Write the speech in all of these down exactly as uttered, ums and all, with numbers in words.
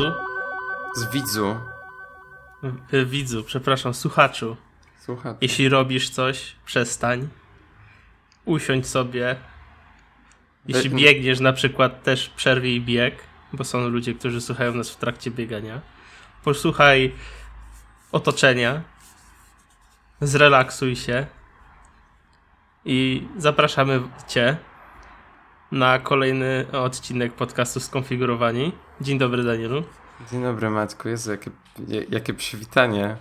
widzu? Z widzu. Widzu, przepraszam, słuchaczu. Słuchacz. Jeśli robisz coś, przestań. Usiądź sobie. Jeśli biegniesz na przykład, też przerwij bieg, bo są ludzie, którzy słuchają nas w trakcie biegania. Posłuchaj otoczenia. Zrelaksuj się. I zapraszamy Cię na kolejny odcinek podcastu Skonfigurowani. Dzień dobry, Danielu. Dzień dobry, Matku. Jezu, jakie, jakie przywitanie.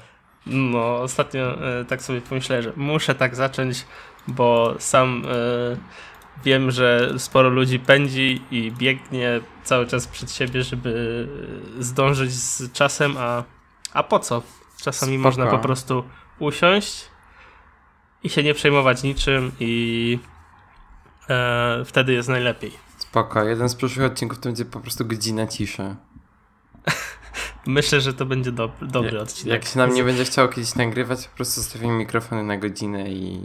No, ostatnio e, tak sobie pomyślałem, że muszę tak zacząć, bo sam e, wiem, że sporo ludzi pędzi i biegnie cały czas przed siebie, żeby zdążyć z czasem, a, a po co? Czasami Spoko. Można po prostu usiąść i się nie przejmować niczym i e, wtedy jest najlepiej. Spoko. Jeden z przyszłych odcinków to będzie po prostu godzina ciszy. Myślę, że to będzie do, dobry jak, odcinek. Jak się nam nie będzie chciało kiedyś nagrywać, po prostu zostawimy mikrofony na godzinę i...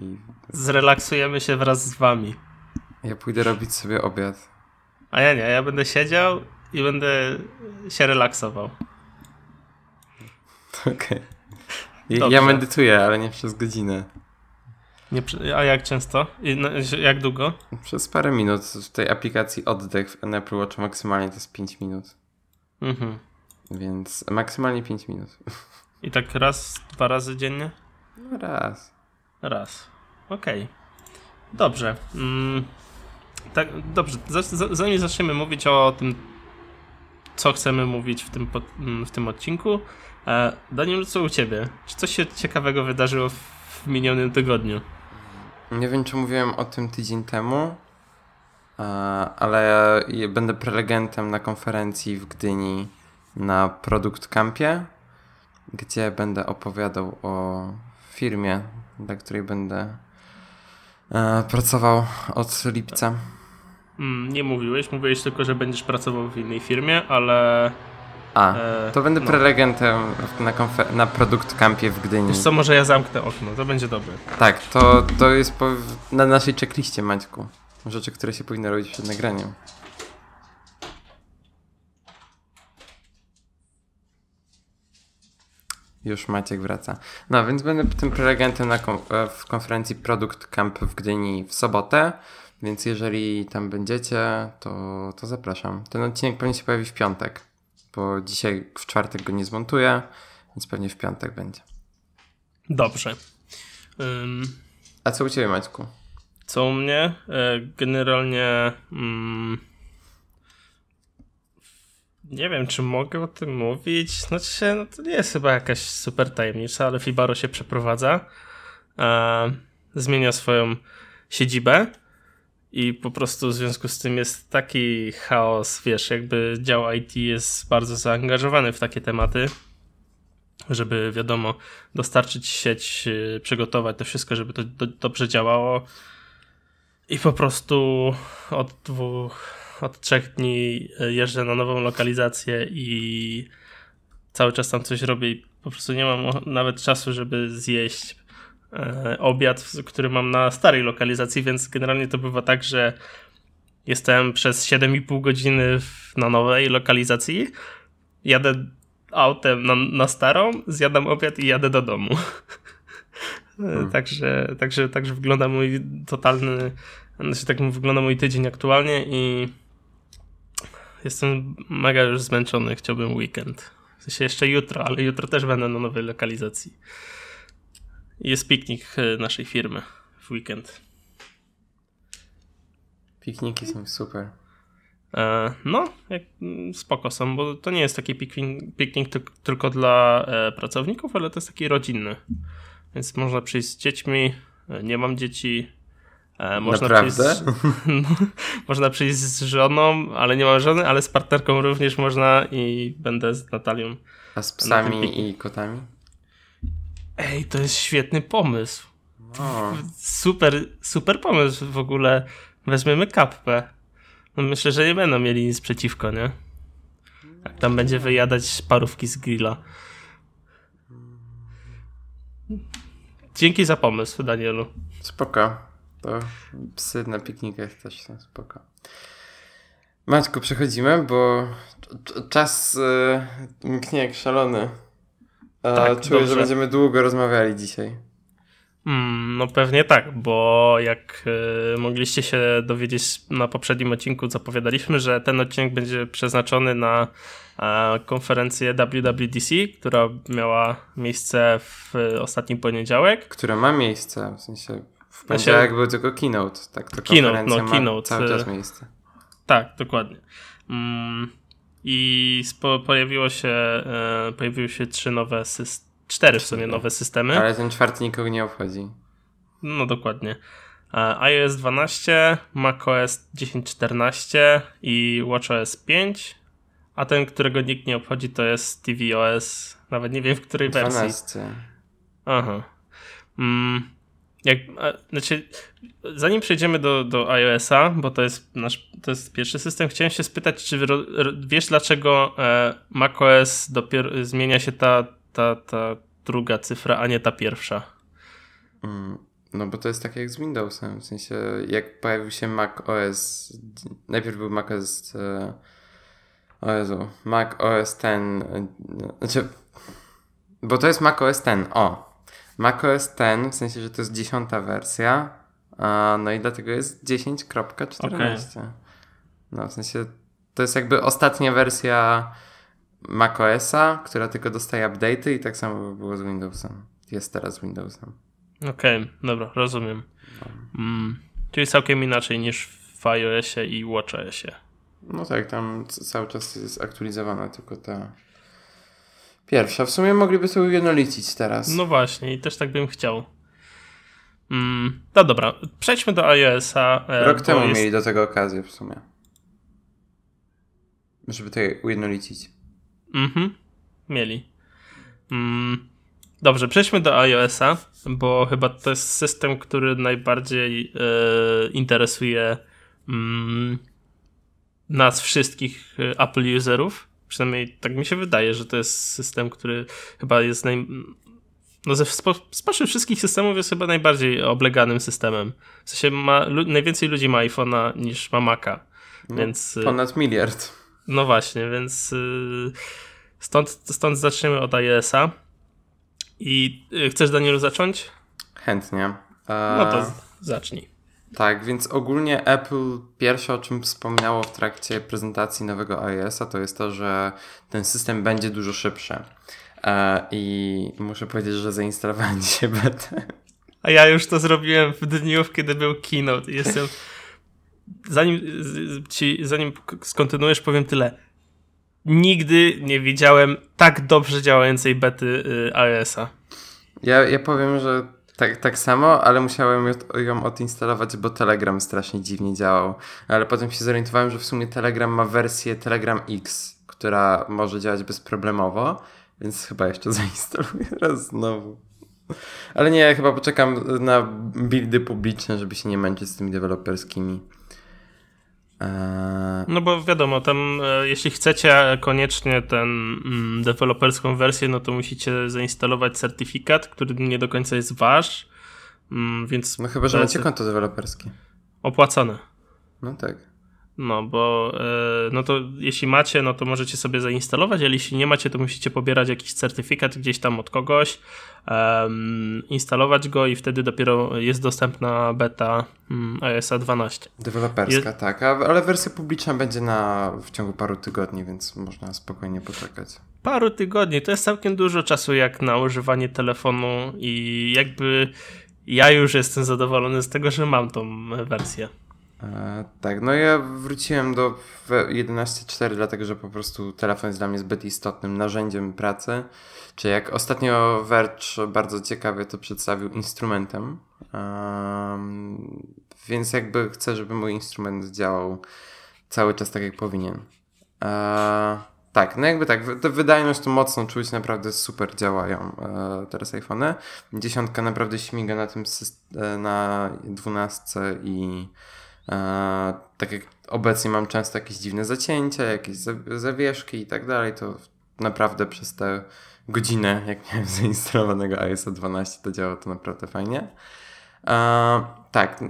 Zrelaksujemy się wraz z wami. Ja pójdę robić sobie obiad. A ja nie, ja będę siedział i będę się relaksował. Okej. Okay. Ja, ja medytuję, ale nie przez godzinę. Nie, a jak często? Jak długo? Przez parę minut. W tej aplikacji oddech w Apple Watch maksymalnie to jest pięć minut. Mhm. Więc maksymalnie pięć minut. I tak raz, dwa razy dziennie? No raz. Raz. Okej. Okay. Dobrze. Mm, tak, dobrze. Zanim zaczniemy mówić o tym, co chcemy mówić w tym, w tym odcinku, Daniel, co u Ciebie? Czy coś się ciekawego wydarzyło w minionym tygodniu? Nie wiem, czy mówiłem o tym tydzień temu, ale ja będę prelegentem na konferencji w Gdyni na Product Campie, gdzie będę opowiadał o firmie, dla której będę e, pracował od lipca. Nie mówiłeś, mówiłeś tylko, że będziesz pracował w innej firmie, ale... A, e, to będę no. prelegentem na, konfer- na Product Campie w Gdyni. Wiesz co, może ja zamknę okno, to będzie dobre. Tak, to, to jest po, na naszej checkliście, Maćku. Rzeczy, które się powinny robić przed nagraniem. Już Maciek wraca. No, więc będę tym prelegentem na konf- w konferencji Product Camp w Gdyni w sobotę, więc jeżeli tam będziecie, to, to zapraszam. Ten odcinek pewnie się pojawi w piątek, bo dzisiaj w czwartek go nie zmontuję, więc pewnie w piątek będzie. Dobrze. Um, A co u Ciebie, Maćku? Co u mnie? Generalnie... Mm... Nie wiem, czy mogę o tym mówić. Znaczy, no to nie jest chyba jakaś super tajemnica, ale Fibaro się przeprowadza. E, zmienia swoją siedzibę i po prostu w związku z tym jest taki chaos, wiesz, jakby dział I T jest bardzo zaangażowany w takie tematy, żeby wiadomo, dostarczyć sieć, przygotować to wszystko, żeby to do, dobrze działało. I po prostu od dwóch... Od trzech dni jeżdżę na nową lokalizację i cały czas tam coś robię i po prostu nie mam nawet czasu, żeby zjeść obiad, który mam na starej lokalizacji, więc generalnie to bywa tak, że jestem przez siedem i pół godziny na nowej lokalizacji, jadę autem na, na starą, zjadam obiad i jadę do domu. Hmm. Także, także, także wygląda mój totalny, znaczy tak wygląda mój tydzień aktualnie i jestem mega już zmęczony, chciałbym weekend. W sensie jeszcze jutro, ale jutro też będę na nowej lokalizacji. Jest piknik naszej firmy w weekend. Pikniki są super. E, no, jak, spoko są, bo to nie jest taki piknik, piknik t- tylko dla e, pracowników, ale to jest taki rodzinny. Więc można przyjść z dziećmi, nie mam dzieci. E, można Naprawdę? Przyjść z, no, można przyjść z żoną, ale nie mam żony, ale z partnerką również można i będę z Natalią. A z psami i kotami? Ej, to jest świetny pomysł. No. Super, super pomysł w ogóle. Weźmiemy kappę. No myślę, że nie będą mieli nic przeciwko, nie? Jak tam będzie wyjadać parówki z grilla. Dzięki za pomysł, Danielu. Spoko. To psy na piknikach też są spoko. Maćku, przechodzimy, bo czas yy, mknie jak szalony. A tak, czuję, dobrze. Że będziemy długo rozmawiali dzisiaj. Mm, no pewnie tak, bo jak y, mogliście się dowiedzieć na poprzednim odcinku, zapowiadaliśmy, że ten odcinek będzie przeznaczony na a, konferencję W W D C, która miała miejsce w y, ostatnim poniedziałek. Która ma miejsce, w sensie w poniedziałek znaczy, był tylko Keynote, tak? To keynote, konferencja no, keynote, cały czas miejsce. Tak, dokładnie. Mm, I spo, pojawiło się, y, pojawiły się trzy nowe systemy. Cztery w sumie nowe systemy. Ale ten czwarty nikogo nie obchodzi. No dokładnie. iOS dwanaście, macOS dziesięć czternaście i watchOS pięć. A ten, którego nikt nie obchodzi, to jest tvOS. Nawet nie wiem, w której dwanaście. Wersji. Aha. Mm, jak, a, znaczy, zanim przejdziemy do, do iOS-a, bo to jest nasz to jest pierwszy system, chciałem się spytać, czy ro, wiesz, dlaczego e, macOS dopiero zmienia się ta Ta, ta druga cyfra, a nie ta pierwsza. No bo to jest tak jak z Windowsem. W sensie jak pojawił się macOS, najpierw był macOS o Jezu, macOS ten, znaczy, bo to jest macOS ten, o. macOS ten, w sensie, że to jest dziesiąta wersja, no i dlatego jest dziesięć czternaście. Okay. No w sensie to jest jakby ostatnia wersja macOS-a, która tylko dostaje update'y i tak samo by było z Windowsem. Jest teraz z Windowsem. Okej, okay, dobra, rozumiem. Mm, czyli całkiem inaczej niż w iOS-ie i watchOS-ie. No tak, tam cały czas jest aktualizowana tylko ta pierwsza. W sumie mogliby sobie ujednolicić teraz. No właśnie, i też tak bym chciał. Mm, no dobra, przejdźmy do iOS-a. Rok temu jest... mieli do tego okazję w sumie. Żeby to ujednolicić. Mhm, mieli. Mm. Dobrze, przejdźmy do iOS-a, bo chyba to jest system, który najbardziej y, interesuje y, nas wszystkich y, Apple userów. Przynajmniej tak mi się wydaje, że to jest system, który chyba jest naj... No ze spośród wszystkich systemów jest chyba najbardziej obleganym systemem. W sensie ma, lu, najwięcej ludzi ma iPhone'a niż ma Maca. No, więc, ponad miliard. No właśnie, więc stąd, stąd zaczniemy od iOS-a. I chcesz, Danielu, zacząć? Chętnie. Eee, no to zacznij. Tak, więc ogólnie Apple pierwsze, o czym wspomniało w trakcie prezentacji nowego iOS-a, to jest to, że ten system będzie dużo szybszy. Eee, I muszę powiedzieć, że zainstalowałem dzisiaj betę. A ja już to zrobiłem w dniu, kiedy był Keynote. Jestem... Zanim, ci, zanim skontynuujesz, powiem tyle. Nigdy nie widziałem tak dobrze działającej bety iOS-a. Ja, ja powiem, że tak, tak samo, ale musiałem ją odinstalować, bo Telegram strasznie dziwnie działał. Ale potem się zorientowałem, że w sumie Telegram ma wersję Telegram X, która może działać bezproblemowo, więc chyba jeszcze zainstaluję raz znowu. Ale nie, chyba poczekam na buildy publiczne, żeby się nie męczyć z tymi deweloperskimi. No bo wiadomo, tam e, jeśli chcecie koniecznie tę mm, deweloperską wersję, no to musicie zainstalować certyfikat, który nie do końca jest wasz, mm, więc... No chyba, że macie konto deweloperskie. Opłacone. No tak. No bo e, no to jeśli macie, no to możecie sobie zainstalować, ale jeśli nie macie, to musicie pobierać jakiś certyfikat gdzieś tam od kogoś, e, instalować go i wtedy dopiero jest dostępna beta iOS-a dwanaście. Deweloperska, Je- tak, ale wersja publiczna będzie na w ciągu paru tygodni, więc można spokojnie poczekać. Paru tygodni, to jest całkiem dużo czasu jak na używanie telefonu i jakby ja już jestem zadowolony z tego, że mam tą wersję. Tak, no ja wróciłem do jedenaście cztery, dlatego że po prostu telefon jest dla mnie zbyt istotnym narzędziem pracy, czy jak ostatnio Verge bardzo ciekawie to przedstawił, instrumentem, um, więc jakby chcę, żeby mój instrument działał cały czas tak jak powinien. Um, tak, no jakby tak, tę wydajność to mocno czuć, naprawdę super działają e, teraz iPhony. Dziesiątka naprawdę śmiga na tym syst- na dwunastce i Eee, tak jak obecnie mam często jakieś dziwne zacięcia, jakieś zawieszki i tak dalej, to naprawdę przez tę godzinę, jak miałem zainstalowanego iOS-a dwanaście, to działało to naprawdę fajnie. Tak,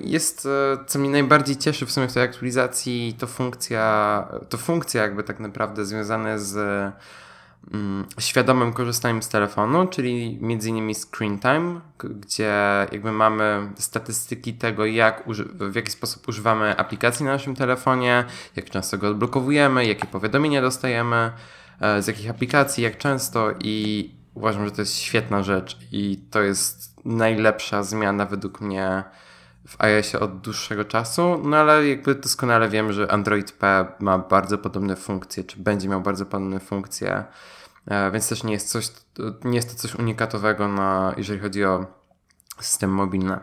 jest, co mnie najbardziej cieszy w sumie w tej aktualizacji, to funkcja, to funkcja jakby tak naprawdę związane z świadomym korzystaniem z telefonu, czyli między innymi Screen Time, gdzie jakby mamy statystyki tego, jak uży- w jaki sposób używamy aplikacji na naszym telefonie, jak często go odblokowujemy, jakie powiadomienia dostajemy, z jakich aplikacji, jak często, i uważam, że to jest świetna rzecz i to jest najlepsza zmiana według mnie w iOSie od dłuższego czasu, no ale jakby doskonale wiem, że Android P ma bardzo podobne funkcje, czy będzie miał bardzo podobne funkcje, więc też nie jest, coś, nie jest to coś unikatowego, na, jeżeli chodzi o system mobilny.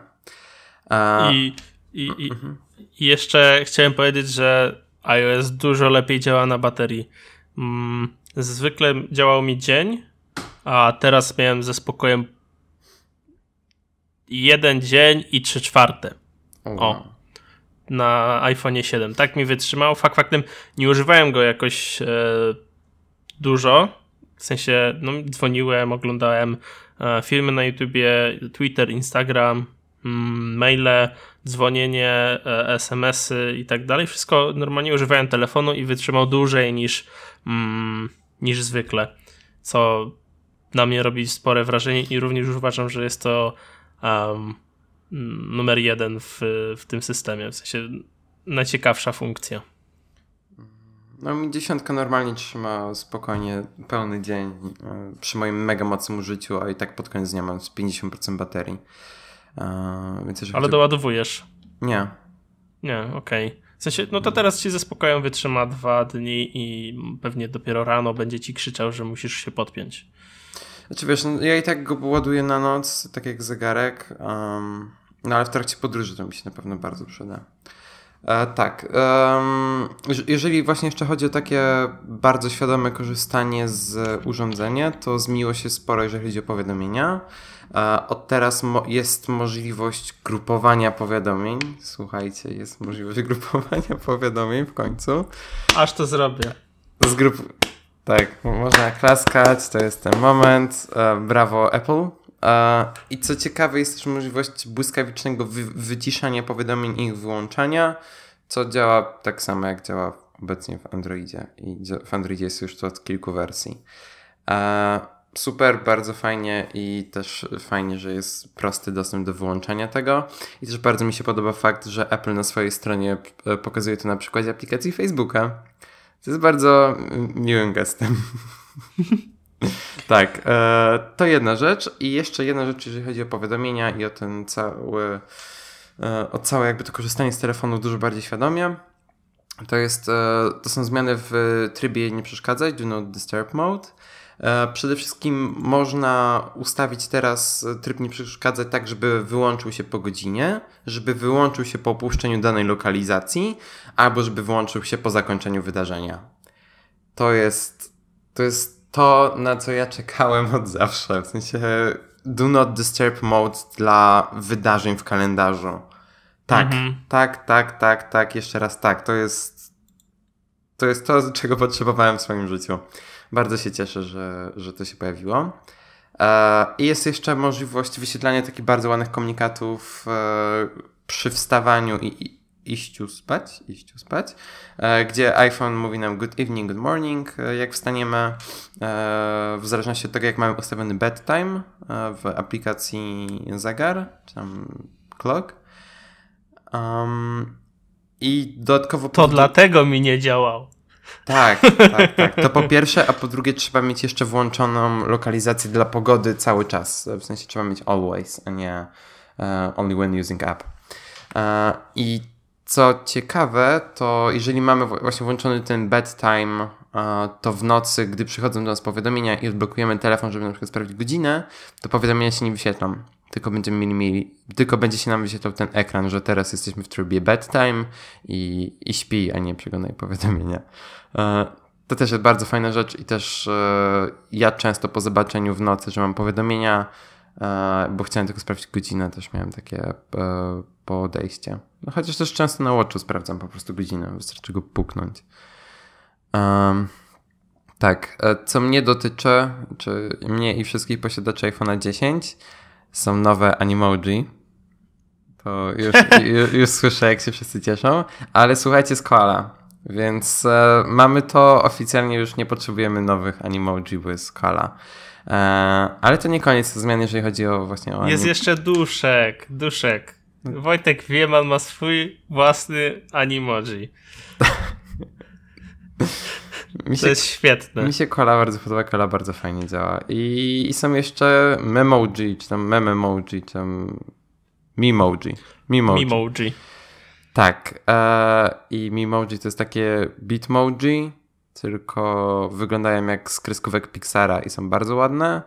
A... I, i, i, mhm. I jeszcze chciałem powiedzieć, że iOS dużo lepiej działa na baterii. Zwykle działał mi dzień, a teraz miałem ze spokojem jeden dzień i trzy czwarte. O. Na iPhone'ie siedem. Tak mi wytrzymał. Fakt faktem nie używałem go jakoś e, dużo. W sensie no, dzwoniłem, oglądałem e, filmy na YouTubie, Twitter, Instagram, mm, maile, dzwonienie, e, es em esy i tak dalej. Wszystko normalnie używałem telefonu i wytrzymał dłużej niż, mm, niż zwykle. Co na mnie robi spore wrażenie i również uważam, że jest to Um, numer jeden w, w tym systemie, w sensie najciekawsza funkcja. No mi dziesiątka normalnie trzyma spokojnie pełny dzień przy moim mega mocnym użyciu, a i tak pod koniec dnia mam z pięćdziesiąt procent baterii. Um, więc Ale chci... doładowujesz? Nie. Nie, okej. Okay. W sensie, no to teraz ci ze spokojem wytrzyma dwa dni i pewnie dopiero rano będzie ci krzyczał, że musisz się podpiąć. Znaczy wiesz, no, ja i tak go ładuję na noc, tak jak zegarek, um, no ale w trakcie podróży to mi się na pewno bardzo przyda. E, tak, um, jeżeli właśnie jeszcze chodzi o takie bardzo świadome korzystanie z urządzenia, to zmieniło się sporo, jeżeli chodzi o powiadomienia. E, od teraz mo- jest możliwość grupowania powiadomień. Słuchajcie, jest możliwość grupowania powiadomień w końcu. Aż to zrobię. Zgrup... Tak, można klaskać, to jest ten moment. E, brawo Apple. E, I co ciekawe, jest też możliwość błyskawicznego wy- wyciszania powiadomień i ich wyłączania, co działa tak samo, jak działa obecnie w Androidzie. I w Androidzie jest już to od kilku wersji. E, super, bardzo fajnie i też fajnie, że jest prosty dostęp do wyłączania tego. I też bardzo mi się podoba fakt, że Apple na swojej stronie pokazuje to na przykładzie aplikacji Facebooka. To jest bardzo miłym gestem. Tak, e, to jedna rzecz. I jeszcze jedna rzecz, jeżeli chodzi o powiadomienia i o ten cały, e, o całe jakby to korzystanie z telefonu dużo bardziej świadomie, to jest, e, to są zmiany w trybie nie przeszkadzać, do not disturb mode. E, przede wszystkim można ustawić teraz tryb nie przeszkadzać tak, żeby wyłączył się po godzinie, żeby wyłączył się po opuszczeniu danej lokalizacji, albo żeby wyłączył się po zakończeniu wydarzenia. To jest to, jest to na co ja czekałem od zawsze. W sensie do not disturb mode dla wydarzeń w kalendarzu. Tak, mhm. tak, tak, tak, tak, jeszcze raz tak. To jest to, jest to czego potrzebowałem w swoim życiu. Bardzo się cieszę, że, że to się pojawiło. I jest jeszcze możliwość wyświetlania takich bardzo ładnych komunikatów przy wstawaniu i iściu spać, iściu spać, gdzie iPhone mówi nam good evening, good morning, jak wstaniemy, w zależności od tego, jak mamy ustawiony bedtime w aplikacji zegar, czy tam clock. Um, I dodatkowo... To dlatego mi nie działał. Tak, tak, tak. To po pierwsze, a po drugie trzeba mieć jeszcze włączoną lokalizację dla pogody cały czas. W sensie trzeba mieć always, a nie uh, only when using app. Uh, I co ciekawe, to jeżeli mamy właśnie włączony ten bedtime, uh, to w nocy, gdy przychodzą do nas powiadomienia i odblokujemy telefon, żeby na przykład sprawdzić godzinę, to powiadomienia się nie wyświetlą. Tylko będziemy mieli, mieli, tylko będzie się nam wyświetlał ten ekran, że teraz jesteśmy w trybie bedtime i, i śpi, a nie przeglądaj powiadomienia. To też jest bardzo fajna rzecz i też ja często po zobaczeniu w nocy, że mam powiadomienia, bo chciałem tylko sprawdzić godzinę, też miałem takie podejście. No chociaż też często na Watchu sprawdzam po prostu godzinę, wystarczy go puknąć. Um. Tak, co mnie dotyczy, czy mnie i wszystkich posiadaczy iPhone'a dziesięć, są nowe Animoji. U, już, już, już słyszę, jak się wszyscy cieszą. Ale słuchajcie, z Koala. Więc e, mamy to oficjalnie, już nie potrzebujemy nowych Animoji, bo jest Koala. E, ale to nie koniec zmian, jeżeli chodzi o właśnie o anim... Jest jeszcze duszek, duszek. Wojtek Wieman ma swój własny Animoji. Mi się, to jest świetne. Mi się Koala bardzo podoba, Koala bardzo fajnie działa. I, i są jeszcze Memoji, czy tam Mememoji, czy tam Memoji. Memoji. Memoji. Tak. E, I Memoji to jest takie Bitmoji, tylko wyglądają jak z kreskówek Pixara i są bardzo ładne.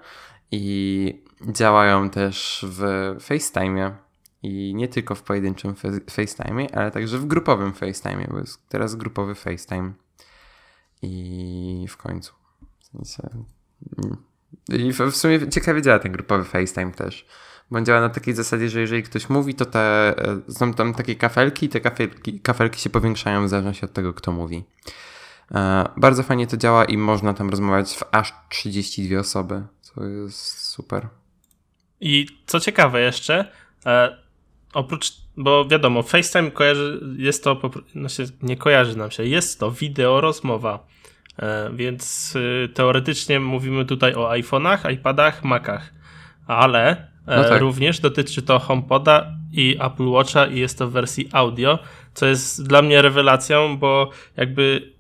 I działają też w FaceTime'ie. I nie tylko w pojedynczym FaceTime'ie, ale także w grupowym FaceTime'ie, bo jest teraz grupowy FaceTime. I w końcu. I w sumie ciekawie działa ten grupowy FaceTime też. Bo on działa na takiej zasadzie, że jeżeli ktoś mówi, to te, są tam takie kafelki i te kafelki, kafelki się powiększają w zależności od tego, kto mówi. Bardzo fajnie to działa i można tam rozmawiać w aż trzydzieści dwie osoby, co jest super. I co ciekawe jeszcze, e, oprócz, bo wiadomo, FaceTime kojarzy, jest to, znaczy nie kojarzy nam się, jest to wideo rozmowa, e, więc e, teoretycznie mówimy tutaj o iPhone'ach, iPadach, Macach, ale no tak. Również dotyczy to HomePoda i Apple Watcha i jest to w wersji audio, co jest dla mnie rewelacją, bo jakby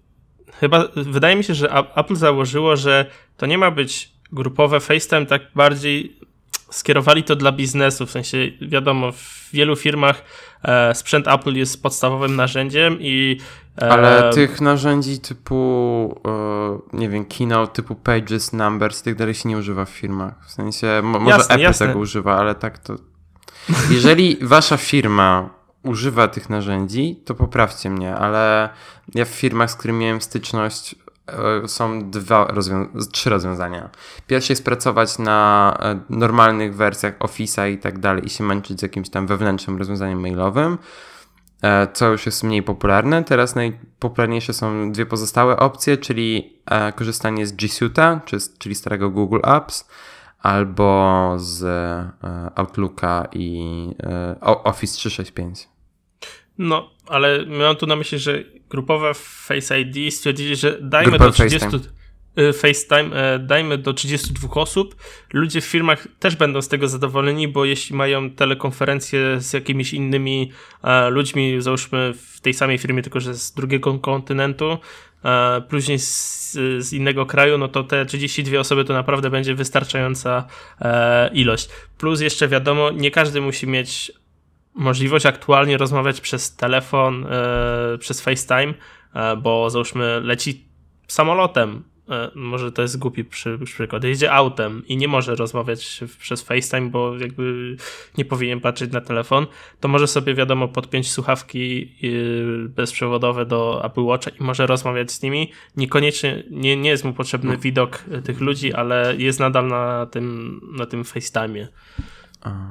chyba wydaje mi się, że Apple założyło, że to nie ma być grupowe FaceTime, tak bardziej skierowali to dla biznesu, w sensie wiadomo, w wielu firmach e, sprzęt Apple jest podstawowym narzędziem i... E, Ale tych narzędzi typu e, nie wiem, Keynote, typu Pages, Numbers, tych dalej się nie używa w firmach. W sensie, mo- może jasne, Apple jasne. Tego używa, ale tak to... Jeżeli wasza firma używa tych narzędzi, to poprawcie mnie, ale ja w firmach, z którymi miałem styczność, są dwa rozwią- trzy rozwiązania. Pierwsze jest pracować na normalnych wersjach Office'a i tak dalej i się męczyć z jakimś tam wewnętrznym rozwiązaniem mailowym, co już jest mniej popularne. Teraz najpopularniejsze są dwie pozostałe opcje, czyli korzystanie z G Suite'a, czyli starego Google Apps, albo z Outlooka i Office trzysta sześćdziesiąt pięć. No, ale miałem tu na myśli, że grupowe Face I D stwierdzili, że dajmy do trzydziestu FaceTime. FaceTime, dajmy do trzydziestu dwóch osób. Ludzie w firmach też będą z tego zadowoleni, bo jeśli mają telekonferencję z jakimiś innymi ludźmi, załóżmy w tej samej firmie, tylko że z drugiego kontynentu, później z, z innego kraju, no to te trzydzieści dwie osoby to naprawdę będzie wystarczająca ilość. Plus jeszcze wiadomo, nie każdy musi mieć możliwość aktualnie rozmawiać przez telefon, e, przez FaceTime, e, bo załóżmy leci samolotem, e, może to jest głupi przy, przykład, jedzie autem i nie może rozmawiać w, przez FaceTime, bo jakby nie powinien patrzeć na telefon, to może sobie wiadomo podpiąć słuchawki e, bezprzewodowe do Apple Watcha i może rozmawiać z nimi. Niekoniecznie, nie, nie jest mu potrzebny widok tych ludzi, ale jest nadal na tym, na tym FaceTime'ie.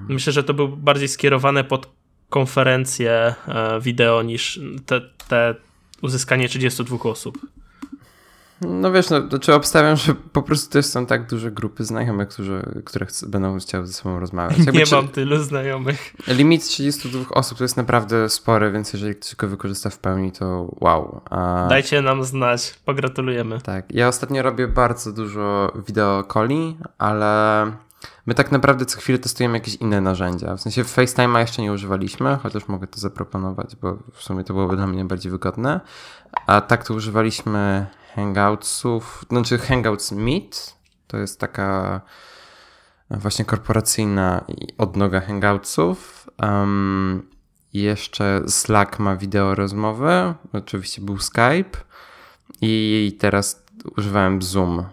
Myślę, że to był bardziej skierowane pod konferencję wideo niż te, te uzyskanie trzydziestu dwóch osób. No wiesz, no, znaczy obstawiam, że po prostu też są tak duże grupy znajomych, którzy, które ch- będą chciały ze sobą rozmawiać. Jakby nie czy... mam tylu znajomych. Limit trzydziestu dwóch osób to jest naprawdę spory, więc jeżeli ktoś go wykorzysta w pełni, to wow. A... Dajcie nam znać, pogratulujemy. Tak, ja ostatnio robię bardzo dużo wideokoli, ale... My tak naprawdę co chwilę testujemy jakieś inne narzędzia. W sensie FaceTime'a jeszcze nie używaliśmy, chociaż mogę to zaproponować, bo w sumie to byłoby dla mnie bardziej wygodne. A tak to używaliśmy Hangoutsów, znaczy Hangouts Meet, to jest taka właśnie korporacyjna odnoga Hangoutsów. Um, jeszcze Slack ma wideo rozmowy, oczywiście był Skype i teraz używałem Zoom.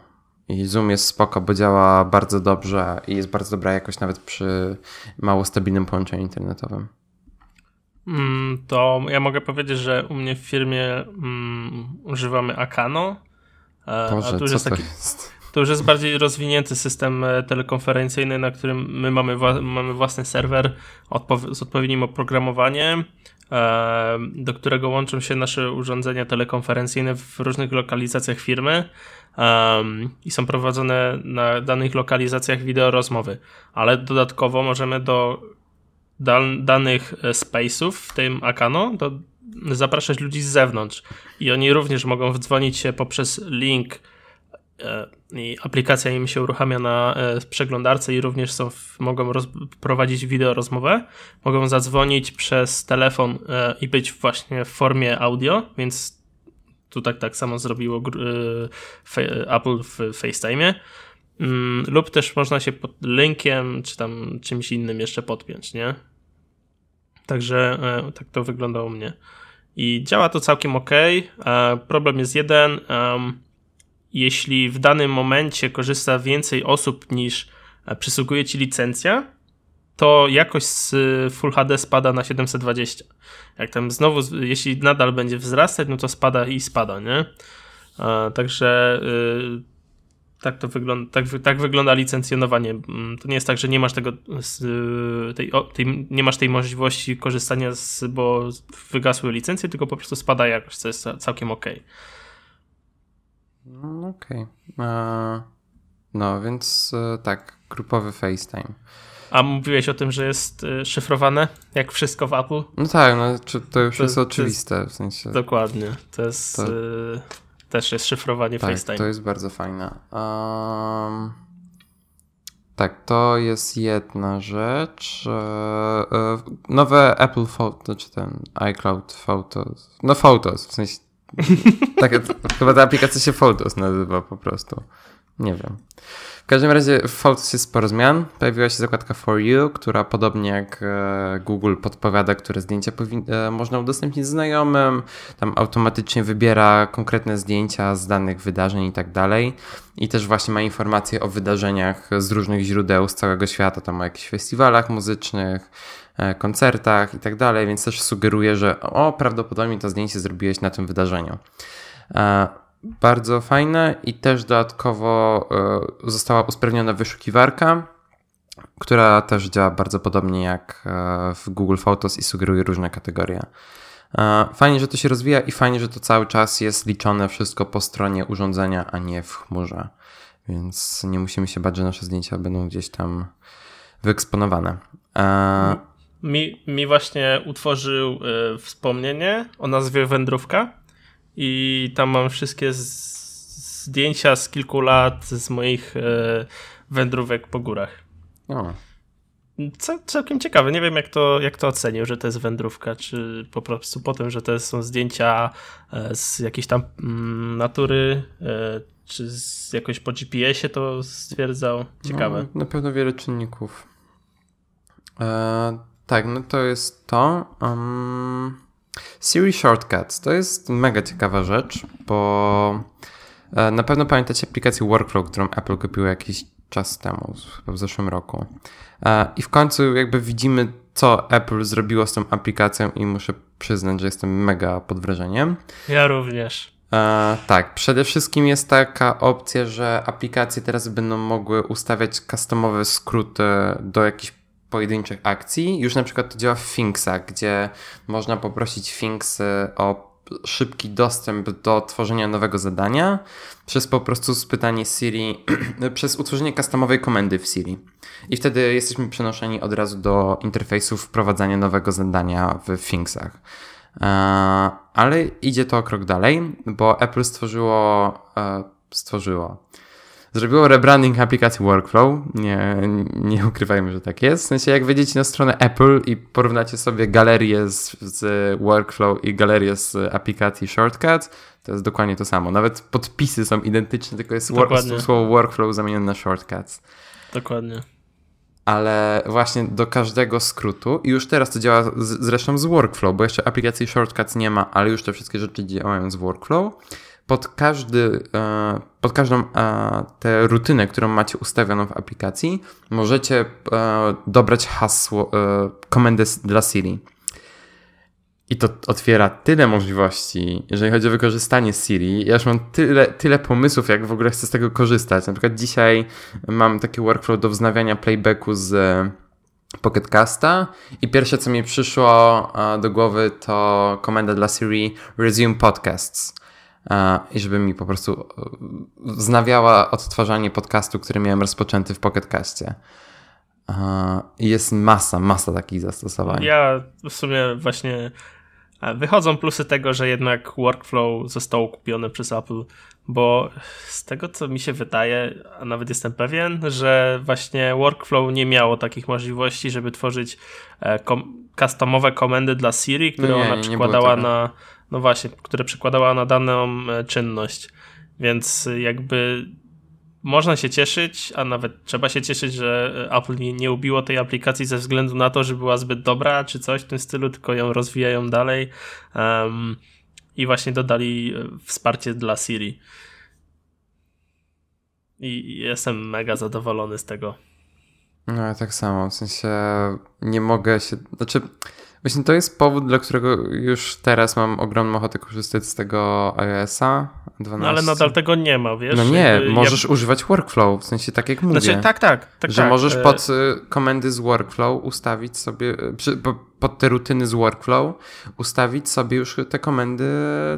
I Zoom jest spoko, bo działa bardzo dobrze i jest bardzo dobra jakość nawet przy mało stabilnym połączeniu internetowym. Mm, to ja mogę powiedzieć, że u mnie w firmie mm, używamy Acano. Boże, a tu już jest, taki, to jest? To już jest bardziej rozwinięty system telekonferencyjny, na którym my mamy, wła- mamy własny serwer odpo- z odpowiednim oprogramowaniem, e, do którego łączą się nasze urządzenia telekonferencyjne w różnych lokalizacjach firmy. Um, i są prowadzone na danych lokalizacjach wideo rozmowy, ale dodatkowo możemy do dan- danych space'ów, w tym Acano, to zapraszać ludzi z zewnątrz i oni również mogą wdzwonić się poprzez link i aplikacja im się uruchamia na przeglądarce i również są, mogą roz, prowadzić wideo rozmowę, mogą zadzwonić przez telefon i być właśnie w formie audio, więc tu tak, tak samo zrobiło Apple w FaceTime'ie, lub też można się pod linkiem czy tam czymś innym jeszcze podpiąć, nie? Także tak to wygląda u mnie i działa to całkiem ok. Problem jest jeden: jeśli w danym momencie korzysta więcej osób niż przysługuje ci licencja, to jakość z Full H D spada na siedemset dwadzieścia. Jak tam znowu, jeśli nadal będzie wzrastać, no to spada i spada, nie? Także tak to wygląda, tak, tak wygląda licencjonowanie. To nie jest tak, że nie masz tego, tej, tej, nie masz tej możliwości korzystania z, bo wygasły licencje, tylko po prostu spada jakość, co jest całkiem okej. Okej. Okay. No więc tak, grupowy FaceTime. A mówiłeś o tym, że jest szyfrowane, jak wszystko w Apple? No tak, no to już to, jest oczywiste. To jest, w sensie. Dokładnie, to jest to, y, też jest szyfrowanie tak, FaceTime. Tak, to jest bardzo fajne. Um, tak, to jest jedna rzecz. Nowe Apple Photo, czy ten iCloud Photos. No Photos, w sensie tak, chyba ta aplikacja się Photos nazywa po prostu. Nie wiem. W każdym razie w Photos jest sporo zmian. Pojawiła się zakładka For You, która podobnie jak Google podpowiada, które zdjęcia powin- można udostępnić znajomym. Tam automatycznie wybiera konkretne zdjęcia z danych wydarzeń i tak dalej. I też właśnie ma informacje o wydarzeniach z różnych źródeł z całego świata. Tam o jakichś festiwalach muzycznych, koncertach i tak dalej, więc też sugeruję, że o, prawdopodobnie to zdjęcie zrobiłeś na tym wydarzeniu. E, bardzo fajne i też dodatkowo e, została usprawniona wyszukiwarka, która też działa bardzo podobnie jak e, w Google Photos i sugeruje różne kategorie. E, fajnie, że to się rozwija i fajnie, że to cały czas jest liczone wszystko po stronie urządzenia, a nie w chmurze, więc nie musimy się bać, że nasze zdjęcia będą gdzieś tam wyeksponowane. E, Mi, mi właśnie utworzył y, wspomnienie o nazwie Wędrówka i tam mam wszystkie z, zdjęcia z kilku lat z moich y, wędrówek po górach. O. Co, całkiem ciekawe. Nie wiem, jak to, jak to ocenił, że to jest wędrówka, czy po prostu po tym, że to są zdjęcia y, z jakiejś tam mm, natury, y, czy z, jakoś po G P S-ie to stwierdzał. Ciekawe. No, na pewno wiele czynników. E- Tak, no to jest to. Um, Siri Shortcuts to jest mega ciekawa rzecz, bo e, na pewno pamiętacie aplikację Workflow, którą Apple kupiło jakiś czas temu, w zeszłym roku. E, I w końcu jakby widzimy, co Apple zrobiło z tą aplikacją i muszę przyznać, że jestem mega pod wrażeniem. Ja również. E, tak, przede wszystkim jest taka opcja, że aplikacje teraz będą mogły ustawiać customowe skróty do jakichś pojedynczych akcji. Już na przykład to działa w Finksach, gdzie można poprosić Finksy o szybki dostęp do tworzenia nowego zadania przez po prostu spytanie Siri, przez utworzenie customowej komendy w Siri. I wtedy jesteśmy przenoszeni od razu do interfejsu wprowadzania nowego zadania w Finksach. Ale idzie to o krok dalej, bo Apple stworzyło stworzyło Zrobiło rebranding aplikacji Workflow, nie, nie ukrywajmy, że tak jest. W sensie jak wejdziecie na stronę Apple i porównacie sobie galerię z, z Workflow i galerię z aplikacji Shortcuts, to jest dokładnie to samo. Nawet podpisy są identyczne, tylko jest wor- słowo Workflow zamienione na Shortcuts. Dokładnie. Ale właśnie do każdego skrótu i już teraz to działa z, zresztą z Workflow, bo jeszcze aplikacji Shortcuts nie ma, ale już te wszystkie rzeczy działają z Workflow. Pod, każdy, pod każdą tę rutynę, którą macie ustawioną w aplikacji, możecie dobrać hasło, komendę dla Siri. I to otwiera tyle możliwości, jeżeli chodzi o wykorzystanie Siri. Ja już mam tyle, tyle pomysłów, jak w ogóle chcę z tego korzystać. Na przykład dzisiaj mam taki workflow do wznawiania playbacku z Pocket Casta i pierwsze, co mi przyszło do głowy, to komenda dla Siri Resume Podcasts. I żeby mi po prostu wznawiała odtwarzanie podcastu, który miałem rozpoczęty w Pocket Castie. jest masa, masa takich zastosowań. Ja w sumie właśnie wychodzą plusy tego, że jednak Workflow został kupiony przez Apple, bo z tego co mi się wydaje, a nawet jestem pewien, że właśnie Workflow nie miało takich możliwości, żeby tworzyć kom- customowe komendy dla Siri, które no nie, ona przykładała na, no właśnie, które przykładała na daną czynność. Więc jakby można się cieszyć, a nawet trzeba się cieszyć, że Apple nie, nie ubiło tej aplikacji ze względu na to, że była zbyt dobra czy coś w tym stylu, tylko ją rozwijają dalej um, i właśnie dodali wsparcie dla Siri. I jestem mega zadowolony z tego. No ja tak samo, w sensie nie mogę się... Znaczy, właśnie to jest powód, dla którego już teraz mam ogromną ochotę korzystać z tego iOS-a dwanaście. No ale nadal tego nie ma, wiesz? No nie, możesz ja... używać workflow, w sensie tak jak mówię. Znaczy, tak, tak, tak. Że tak, możesz tak. pod komendy z workflow ustawić sobie, pod te rutyny z workflow ustawić sobie już te komendy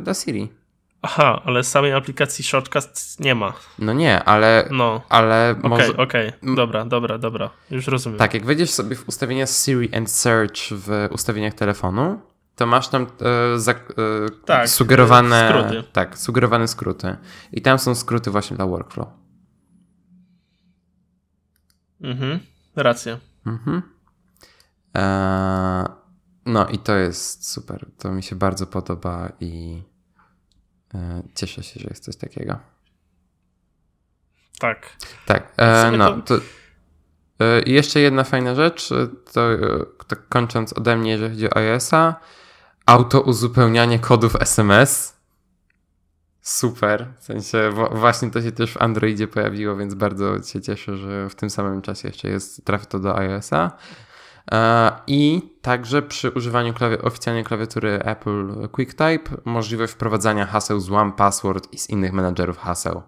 dla Siri. Aha, ale samej aplikacji Shortcast nie ma. No nie, ale... No, ale okej, okay, może... okej, okay. dobra, dobra, dobra, już rozumiem. Tak, jak wejdziesz sobie w ustawienia Siri and Search w ustawieniach telefonu, to masz tam e, za, e, tak, sugerowane... skróty. Tak, sugerowane skróty. I tam są skróty właśnie dla workflow. Mhm, racja. Mhm. Eee, no i to jest super, to mi się bardzo podoba i... Cieszę się, że jest coś takiego. Tak. Tak. E, no, to... E, jeszcze jedna fajna rzecz, to, to kończąc ode mnie, jeżeli chodzi o iOS-a, auto uzupełnianie kodów S M S. Super. W sensie właśnie to się też w Androidzie pojawiło, więc bardzo się cieszę, że w tym samym czasie jeszcze jest, trafi to do iOS-a. I także przy używaniu klawi- oficjalnej klawiatury Apple QuickType możliwość wprowadzania haseł z One Password i z innych menadżerów haseł.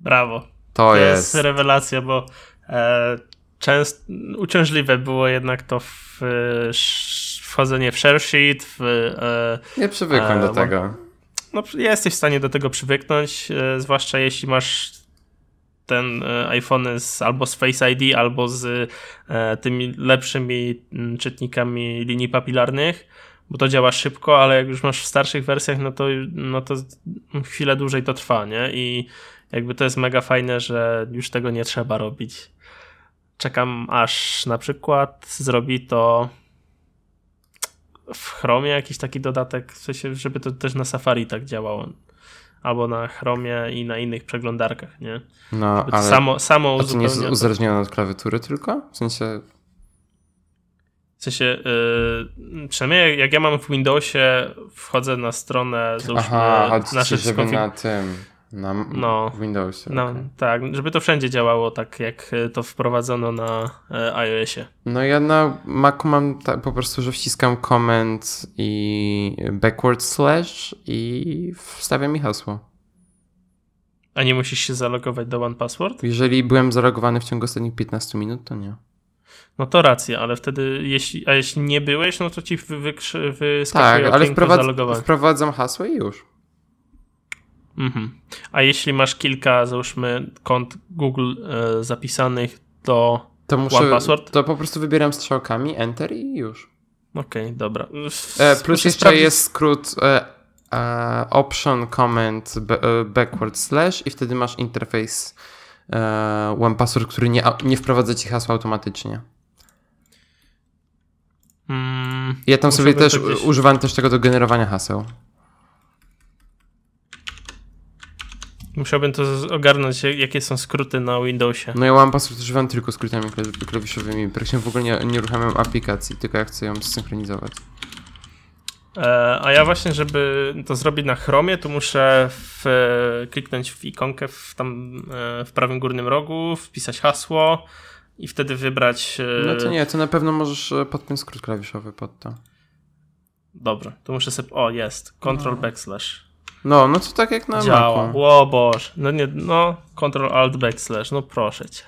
Brawo. To, to jest... jest rewelacja, bo e, częst, uciążliwe było jednak to w, wchodzenie w share sheet. W, e, Nie przywykłem e, do tego. No, jesteś w stanie do tego przywyknąć, e, zwłaszcza jeśli masz... ten iPhone jest albo z Face I D, albo z e, tymi lepszymi czytnikami linii papilarnych, bo to działa szybko, ale jak już masz w starszych wersjach, no to, no to chwilę dłużej to trwa, nie? I jakby to jest mega fajne, że już tego nie trzeba robić. Czekam aż na przykład zrobi to w Chromie jakiś taki dodatek, w sensie, żeby to też na Safari tak działało. Albo na Chromie i na innych przeglądarkach, nie? No, ale samo, samo a to nie jest uzależnione od klawiatury tylko? W sensie... W sensie, yy, przynajmniej jak ja mam w Windowsie, wchodzę na stronę... Aha, naszych żeby skonfig... na tym, na no, Windowsie. No, okay. Tak, żeby to wszędzie działało tak, jak to wprowadzono na iOSie. No ja na Macu mam tak, po prostu, że wciskam comment i backward slash i wstawiam mi hasło. A nie musisz się zalogować do One Password? Jeżeli byłem zalogowany w ciągu ostatnich piętnastu minut, to nie. No to racja, ale wtedy, jeśli, a jeśli nie byłeś, no to ci wykrzy, wyskakuje tak, ale wprowadz- wprowadzam hasło i już. Mhm. A jeśli masz kilka, załóżmy, kont Google y, zapisanych do to muszę, One Password? To po prostu wybieram strzałkami, Enter i już. Okej, okay, dobra. E, plus jeszcze sprawdzić. Jest skrót e, e, Option, Comment, b, e, Backward, Slash i wtedy masz interfejs e, One Password, który nie, nie wprowadza ci hasła automatycznie. Hmm, ja tam sobie też gdzieś... używam też tego do generowania haseł. Musiałbym to ogarnąć, jakie są skróty na Windowsie. No ja mam pasów, używam tylko skrótami klawiszowymi. Praktycznie w ogóle nie, nie uruchamiam aplikacji, tylko ja chcę ją zsynchronizować. E, a ja właśnie, żeby to zrobić na Chromie, to muszę w, kliknąć w ikonkę w, tam, w prawym górnym rogu, wpisać hasło i wtedy wybrać... E... No to nie, to na pewno możesz podpiąć skrót klawiszowy pod to. Dobra, to muszę sobie... O, jest. Control backslash. No, no to tak jak na działa. Macu. O Boże. No nie, no Ctrl Alt Backslash, no proszę cię.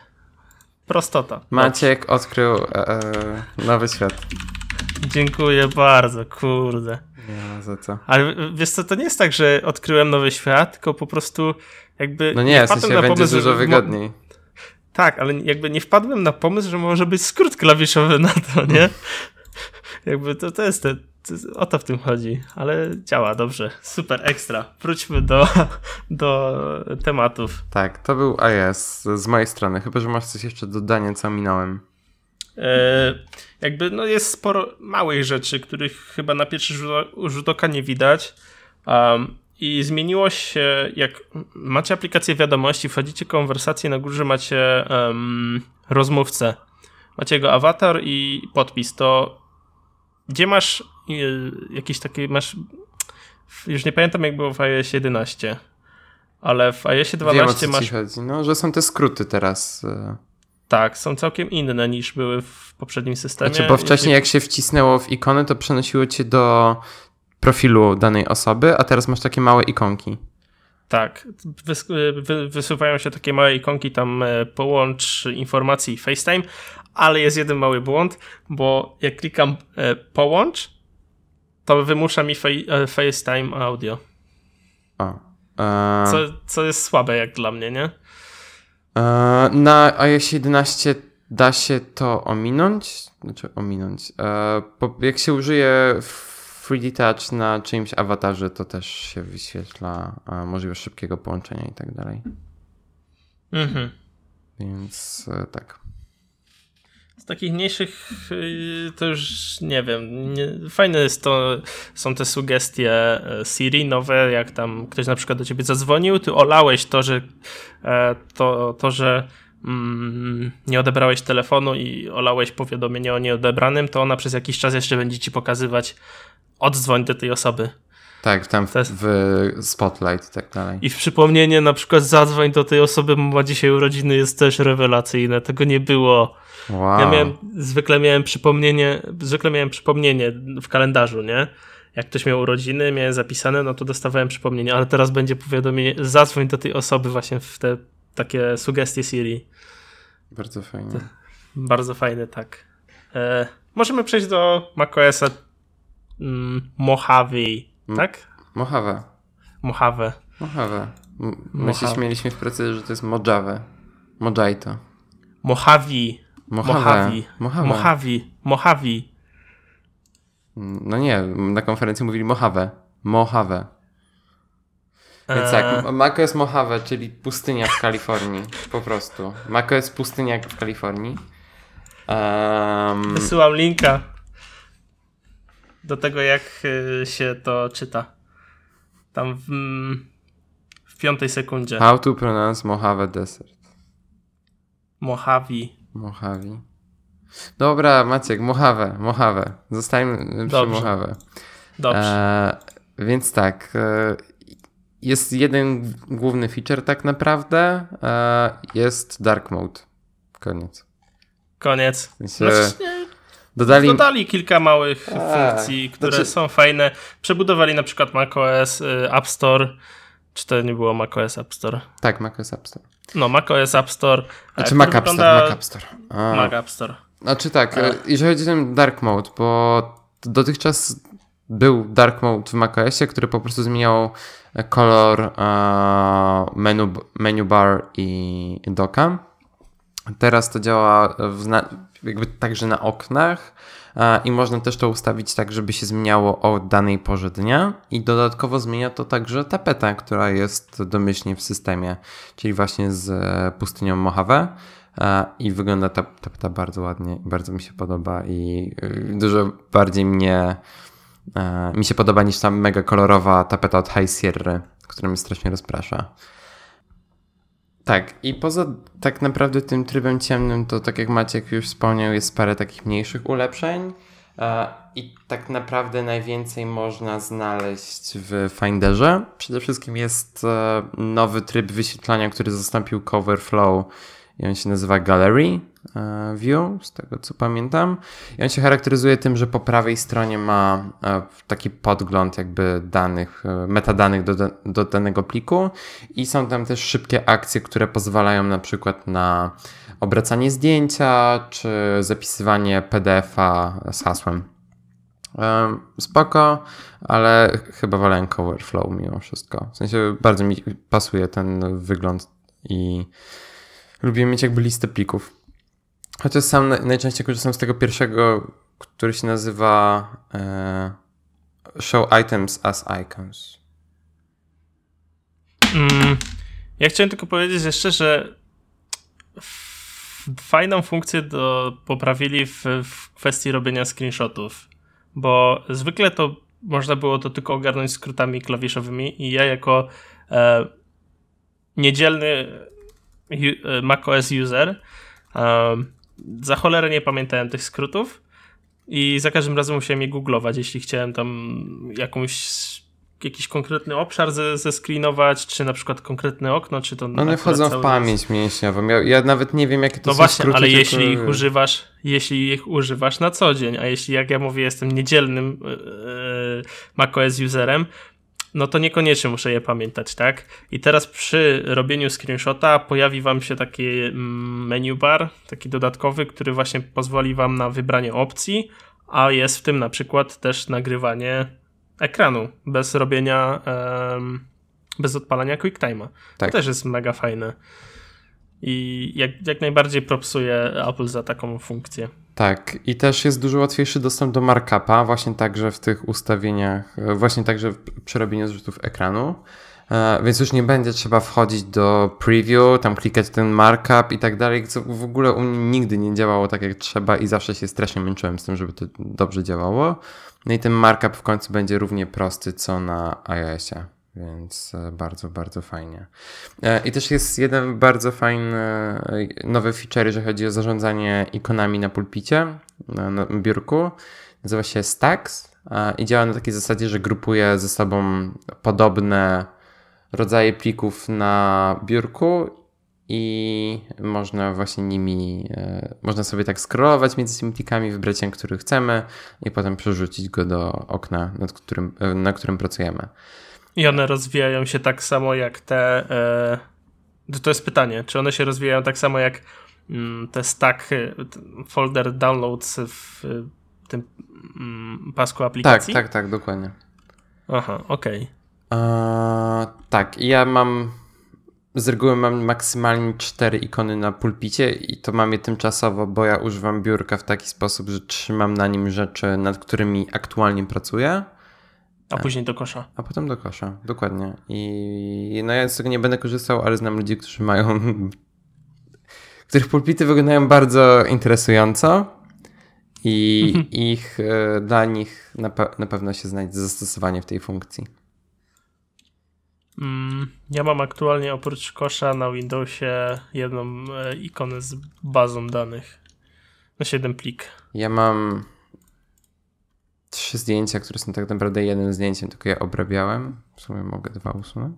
Prostota. Maciek odkrył e, nowy świat. Dziękuję bardzo, kurde. Nie ma za co. Ale wiesz co, to nie jest tak, że odkryłem nowy świat, tylko po prostu jakby... No nie, nie w sensie będzie pomysł, dużo wygodniej. Mo- Tak, ale jakby nie wpadłem na pomysł, że może być skrót klawiszowy na to, nie? Jakby to, to jest te... O to w tym chodzi, ale działa dobrze, super, ekstra. Wróćmy do, do tematów. Tak, to był iOS z mojej strony, chyba że masz coś jeszcze do dodania, co minąłem. E, jakby no jest sporo małych rzeczy, których chyba na pierwszy rzut oka nie widać. Um, I zmieniło się, jak macie aplikację wiadomości, wchodzicie w konwersację, na górze macie um, rozmówcę. Macie jego awatar i podpis. To gdzie masz jakieś takie, masz, już nie pamiętam jak było w iOS jedenaście, ale w iOS dwanaście Wiem, o co masz... ci chodzi. No, że są te skróty teraz. Tak, są całkiem inne niż były w poprzednim systemie. Znaczy, bo wcześniej jak się wcisnęło w ikonę, to przenosiło cię do profilu danej osoby, a teraz masz takie małe ikonki. Tak, wysuwają się takie małe ikonki, tam połącz informacji i FaceTime, ale jest jeden mały błąd, bo jak klikam połącz, to wymusza mi fej, FaceTime audio. A, e... co, co jest słabe jak dla mnie, nie? E, na iOS jedenaście da się to ominąć. Znaczy ominąć. E, po, jak się użyje trzy D Touch na czyimś awatarze, to też się wyświetla e, możliwość szybkiego połączenia i tak dalej. Mhm. Więc e, tak. Z takich mniejszych to już nie wiem. Fajne jest to, są te sugestie Siri nowe, jak tam ktoś na przykład do ciebie zadzwonił, ty olałeś to, że to, to że mm, nie odebrałeś telefonu i olałeś powiadomienie o nieodebranym, to ona przez jakiś czas jeszcze będzie ci pokazywać oddzwoń do tej osoby. Tak, tam w, w Spotlight i tak dalej. I w przypomnienie na przykład zadzwoń do tej osoby, ma dzisiaj urodziny, jest też rewelacyjne. Tego nie było. Wow. Ja miałem, zwykle miałem przypomnienie, zwykle miałem przypomnienie w kalendarzu, nie? Jak ktoś miał urodziny, miałem zapisane, no to dostawałem przypomnienie, ale teraz będzie powiadomienie, zadzwoń do tej osoby, właśnie w te takie sugestie Siri. Bardzo fajnie. To, bardzo fajne, tak. E, możemy przejść do macOS-a mm, Mojave. Tak? Mojave. Mojave. Mojave. My się śmieliśmy w pracy, że to jest Mojave. Mojito. Mojave. Mojave. Mojave. Mojave. Mojave. No nie, na konferencji mówili Mojave. Mojave. Więc tak, macOS Mojave, czyli pustynia w Kalifornii. Po prostu. macOS pustynia w Kalifornii. Um... Wysyłam linka do tego, jak się to czyta. Tam w, w piątej sekundzie. How to pronounce Mojave Desert. Mojave. Mojave. Dobra, Maciek, Mojave, Mojave. Zostańmy przy Mojave. Dobrze. E, więc tak, e, jest jeden główny feature tak naprawdę. E, jest dark mode. Koniec. Koniec. W sensie... no, Dodali... Dodali kilka małych eee, funkcji, które znaczy... są fajne. Przebudowali na przykład macOS App Store. Czy to nie było macOS App Store? Tak, macOS App Store. No, macOS App Store. Znaczy Mac App Store, wygląda... Mac App Store. A. Mac App Store. Znaczy tak, A. jeżeli chodzi o ten dark mode, bo dotychczas był dark mode w macOSie, który po prostu zmieniał kolor menu, menu bar i doka. Teraz to działa w na... jakby także na oknach i można też to ustawić tak, żeby się zmieniało o danej porze dnia i dodatkowo zmienia to także tapeta, która jest domyślnie w systemie, czyli właśnie z pustynią Mojave i wygląda ta tapeta bardzo ładnie, bardzo mi się podoba i dużo bardziej mnie mi się podoba niż ta mega kolorowa tapeta od High Sierra, która mnie strasznie rozprasza. Tak, i poza tak naprawdę tym trybem ciemnym, to tak jak Maciek już wspomniał, jest parę takich mniejszych ulepszeń i tak naprawdę najwięcej można znaleźć w Finderze. Przede wszystkim jest nowy tryb wyświetlania, który zastąpił Coverflow i on się nazywa Gallery View, z tego co pamiętam. I on się charakteryzuje tym, że po prawej stronie ma taki podgląd jakby danych, metadanych do, do danego pliku i są tam też szybkie akcje, które pozwalają na przykład na obracanie zdjęcia czy zapisywanie P D F a z hasłem. Spoko, ale chyba wolę Coverflow mimo wszystko. W sensie bardzo mi pasuje ten wygląd i lubię mieć jakby listę plików. Chociaż sam najczęściej korzystam z tego pierwszego, który się nazywa e, Show Items as Icons. Mm, ja chciałem tylko powiedzieć jeszcze, że fajną funkcję do, poprawili w, w kwestii robienia screenshotów, bo zwykle to można było to tylko ogarnąć skrótami klawiszowymi i ja jako e, niedzielny u, macOS user e, za cholerę nie pamiętałem tych skrótów i za każdym razem musiałem je googlować, jeśli chciałem tam jakąś jakiś konkretny obszar zescreenować, czy na przykład konkretne okno, czy to... One wchodzą w pamięć mięśniową. Ja, ja nawet nie wiem, jakie to no są właśnie, skróty. No właśnie, ale tylko... jeśli ich używasz, jeśli ich używasz na co dzień, a jeśli, jak ja mówię, jestem niedzielnym yy, macOS userem, no to niekoniecznie muszę je pamiętać, tak? I teraz przy robieniu screenshota pojawi wam się taki menu bar, taki dodatkowy, który właśnie pozwoli wam na wybranie opcji, a jest w tym na przykład też nagrywanie ekranu, bez robienia, um, bez odpalania QuickTime'a. Tak. To też jest mega fajne. I jak, jak najbardziej propsuję Apple za taką funkcję. Tak, i też jest dużo łatwiejszy dostęp do markupa, właśnie także w tych ustawieniach, właśnie także przy robieniu zrzutów ekranu, e, więc już nie będzie trzeba wchodzić do preview, tam klikać ten markup i tak dalej, co w ogóle u mnie nigdy nie działało tak jak trzeba i zawsze się strasznie męczyłem z tym, żeby to dobrze działało. No i ten markup w końcu będzie równie prosty, co na iOSie, więc bardzo, bardzo fajnie. I też jest jeden bardzo fajny nowy feature, jeżeli chodzi o zarządzanie ikonami na pulpicie, na biurku. Nazywa się Stacks i działa na takiej zasadzie, że grupuje ze sobą podobne rodzaje plików na biurku i można właśnie nimi, można sobie tak scrollować między tymi plikami, wybrać ten, który chcemy i potem przerzucić go do okna, nad którym, na którym pracujemy. I one rozwijają się tak samo jak te, to jest pytanie, czy one się rozwijają tak samo jak te stack, folder downloads w tym pasku aplikacji? Tak, tak, tak, dokładnie. Aha, okej. Okay. Eee, tak, ja mam... Z reguły mam maksymalnie cztery ikony na pulpicie i to mam je tymczasowo, bo ja używam biurka w taki sposób, że trzymam na nim rzeczy, nad którymi aktualnie pracuję. A później do kosza. A potem do kosza, dokładnie. I no ja z tego nie będę korzystał, ale znam ludzi, którzy mają... których pulpity wyglądają bardzo interesująco i ich dla nich na, pe- na pewno się znajdzie zastosowanie w tej funkcji. Ja mam aktualnie oprócz kosza na Windowsie jedną ikonę z bazą danych na siedem plik. Ja mam trzy zdjęcia, które są tak naprawdę jednym zdjęciem, tylko ja obrabiałem. W sumie mogę dwa usunąć.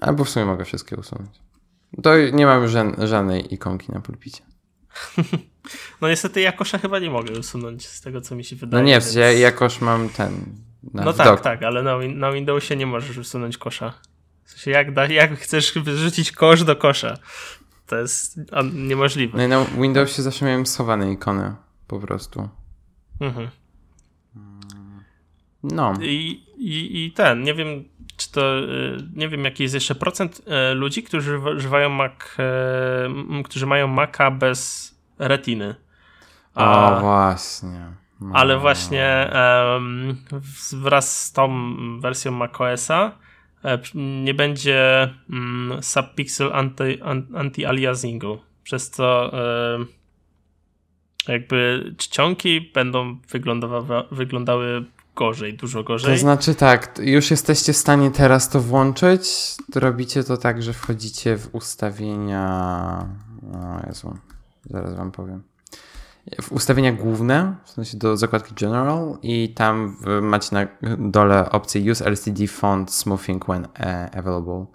Albo w sumie mogę wszystkie usunąć. To nie mam żen- żadnej ikonki na pulpicie. No niestety ja kosza chyba nie mogę usunąć z tego, co mi się wydaje. No nie, więc... ja, ja kosz mam ten... Na, no tak, dok. tak, ale na, na Windowsie nie możesz usunąć kosza. W sensie jak, da, jak chcesz wyrzucić kosz do kosza, to jest niemożliwe. No i na Windowsie zawsze miałem schowane ikony, po prostu. Mhm. No. I, i, i ten, nie wiem, czy to, nie wiem jaki jest jeszcze procent ludzi, którzy używają Mac, którzy mają Maca bez retiny. A o, właśnie. No. Ale właśnie um, wraz z tą wersją macOSa nie będzie um, subpixel anti, anti-aliasingu, przez co um, jakby czcionki będą wyglądawa, wyglądały gorzej, dużo gorzej. To znaczy tak, już jesteście w stanie teraz to włączyć, robicie to tak, że wchodzicie w ustawienia, o Jezu, zaraz wam powiem. W ustawienia główne, w sensie do zakładki General i tam macie na dole opcję Use L C D Font Smoothing When Available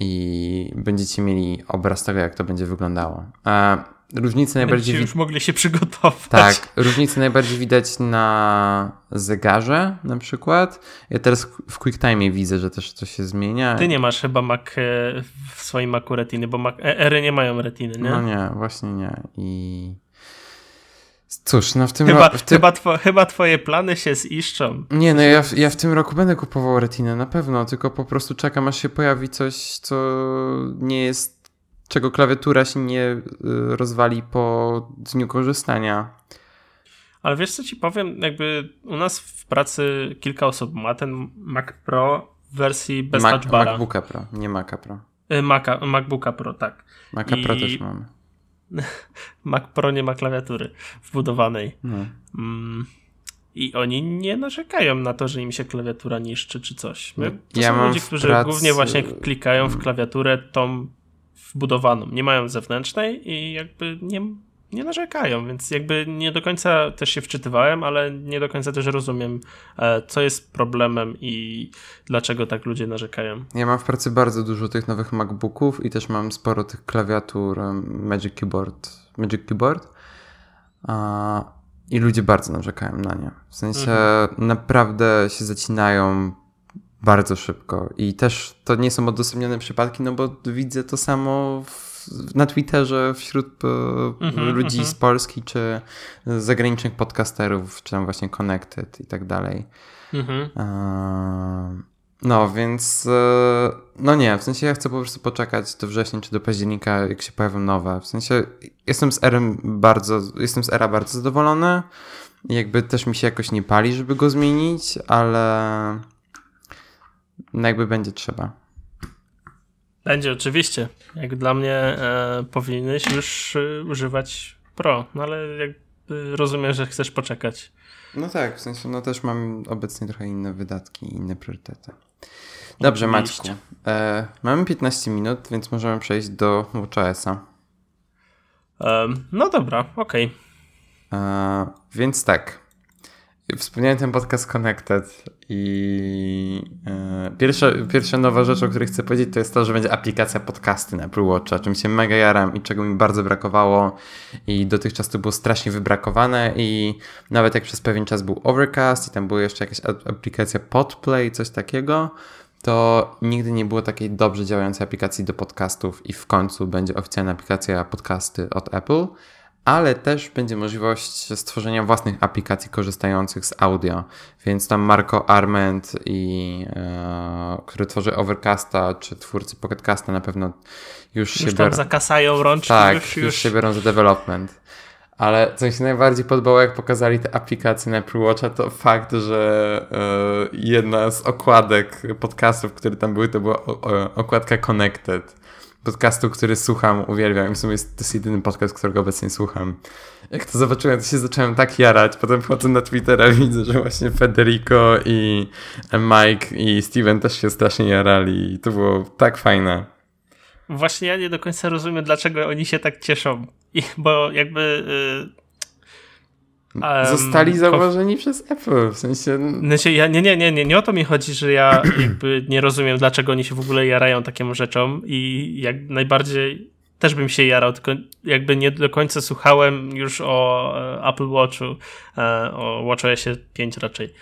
i będziecie mieli obraz tego, jak to będzie wyglądało. Różnice najbardziej... Wi- już mogli się przygotować. Tak, różnice najbardziej widać na zegarze na przykład. Ja teraz w QuickTime widzę, że też coś się zmienia. Ty nie masz chyba Mac w swoim Macu retiny, bo Mac ery nie mają retiny, nie? No nie, właśnie nie. I... Cóż, no w tym roku... Chyba, ty... chyba, two, chyba twoje plany się ziszczą. Nie, no ja, ja w tym roku będę kupował retinę, na pewno, tylko po prostu czekam, aż się pojawi coś, co nie jest czego klawiatura się nie rozwali po dniu korzystania. Ale wiesz co ci powiem, jakby u nas w pracy kilka osób ma ten Mac Pro w wersji bez Mac, touch bara. MacBooka Pro, nie Maca Pro. Maca, MacBooka Pro, tak. Maca I... Pro też mamy. Mac Pro nie ma klawiatury wbudowanej. No. Mm. I oni nie narzekają na to, że im się klawiatura niszczy czy coś. To ja są mam ludzie, którzy prac... głównie właśnie klikają w klawiaturę tą wbudowaną. Nie mają zewnętrznej i jakby nie, nie narzekają, więc jakby nie do końca też się wczytywałem, ale nie do końca też rozumiem, co jest problemem i dlaczego tak ludzie narzekają. Ja mam w pracy bardzo dużo tych nowych MacBooków i też mam sporo tych klawiatur Magic Keyboard. Magic Keyboard. A... I ludzie bardzo narzekają na nie. W sensie mhm. naprawdę się zacinają bardzo szybko. I też to nie są odosobnione przypadki, no bo widzę to samo w, na Twitterze wśród mhm, ludzi m. z Polski czy zagranicznych podcasterów, czy tam właśnie Connected i tak dalej. Mhm. No więc no nie, w sensie ja chcę po prostu poczekać do września czy do października, jak się pojawią nowe. W sensie jestem z ery bardzo, jestem z era bardzo zadowolony. Jakby też mi się jakoś nie pali, żeby go zmienić, ale no jakby będzie trzeba. Będzie, oczywiście. Jak dla mnie e, powinieneś już e, używać Pro, no ale jakby rozumiem, że chcesz poczekać. No tak, w sensie no też mam obecnie trochę inne wydatki i inne priorytety. Dobrze, Maćku. E, mamy piętnaście minut, więc możemy przejść do watchOS-a. E, no dobra, okej. Okay. Więc tak. Wspomniałem ten podcast Connected i e, pierwsza, pierwsza nowa rzecz, o której chcę powiedzieć, to jest to, że będzie aplikacja podcasty na Apple Watcha, czym się mega jaram i czego mi bardzo brakowało i dotychczas to było strasznie wybrakowane i nawet jak przez pewien czas był Overcast i tam była jeszcze jakaś aplikacja Podplay, coś takiego, to nigdy nie było takiej dobrze działającej aplikacji do podcastów i w końcu będzie oficjalna aplikacja podcasty od Apple. Ale też będzie możliwość stworzenia własnych aplikacji korzystających z audio. Więc tam Marco Arment, i, e, który tworzy Overcasta, czy twórcy Pocket Casta na pewno już, już się biorą... Już tam zakasają rączki. Tak, już, już. już się biorą za development. Ale co mi się najbardziej podobało, jak pokazali te aplikacje na Apple Watcha, to fakt, że e, jedna z okładek podcastów, które tam były, to była o, o, okładka Connected. Podcastu, który słucham, uwielbiam. I w sumie jest, to jest jedyny podcast, którego obecnie słucham. Jak to zobaczyłem, to się zacząłem tak jarać. Potem wchodzę na Twittera, widzę, że właśnie Federico i Mike i Steven też się strasznie jarali. I to było tak fajne. Właśnie ja nie do końca rozumiem, dlaczego oni się tak cieszą. I, bo jakby... Yy... Zostali zauważeni po... przez Apple, w sensie... Znaczy, ja, nie, nie, nie, nie, nie o to mi chodzi, że ja jakby nie rozumiem, dlaczego oni się w ogóle jarają taką rzeczą i jak najbardziej też bym się jarał, tylko jakby nie do końca słuchałem już o Apple Watchu, o watchOSie pięć raczej.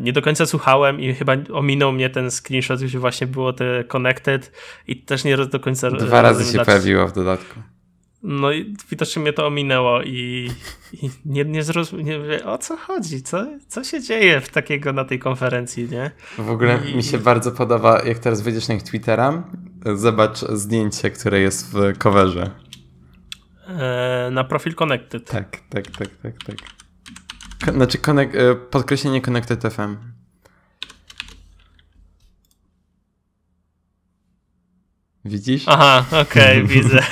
Nie do końca słuchałem i chyba ominął mnie ten screenshot, gdzie właśnie było te Connected i też nie do końca... Dwa razy się dlaczego... pojawiło w dodatku. No i widocznie mnie to ominęło i, i nie, nie zrozumiałem, o co chodzi, co, co się dzieje w takiego na tej konferencji, nie? W ogóle I, mi się i... bardzo podoba, jak teraz wyjdziesz na ich Twittera, zobacz zdjęcie, które jest w coverze. E, na profil Connected. Tak, tak, tak, tak, tak. Ko- znaczy connect, podkreślenie Connected F M. Widzisz? Aha, okej, okay, widzę.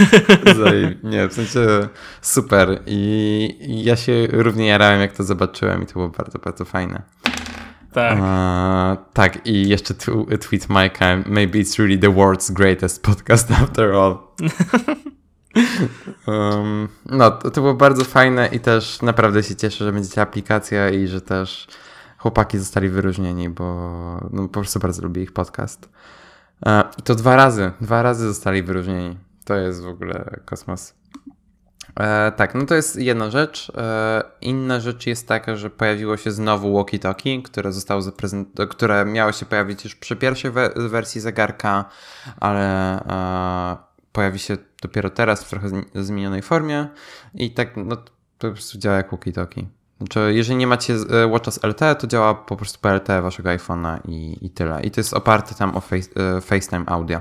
Nie, w sensie super. I ja się równie jarałem, jak to zobaczyłem i to było bardzo, bardzo fajne. Tak. A, tak, i jeszcze tu, tweet Mike'a. Maybe it's really the world's greatest podcast after all. um, no, to, to było bardzo fajne i też naprawdę się cieszę, że będzie ta aplikacja i że też chłopaki zostali wyróżnieni, bo no, po prostu bardzo lubię ich podcast. I to dwa razy, dwa razy zostali wyróżnieni. To jest w ogóle kosmos. E, tak, no to jest jedna rzecz. E, inna rzecz jest taka, że pojawiło się znowu walkie-talkie, które zostało zaprezent- które miało się pojawić już przy pierwszej we- wersji zegarka, ale e, pojawi się dopiero teraz w trochę zmienionej formie i tak no to po prostu działa jak walkie-talkie. Znaczy, jeżeli nie macie Watcha z L T E, to działa po prostu po L T E waszego iPhone'a i, i tyle. I to jest oparte tam o face, FaceTime audio.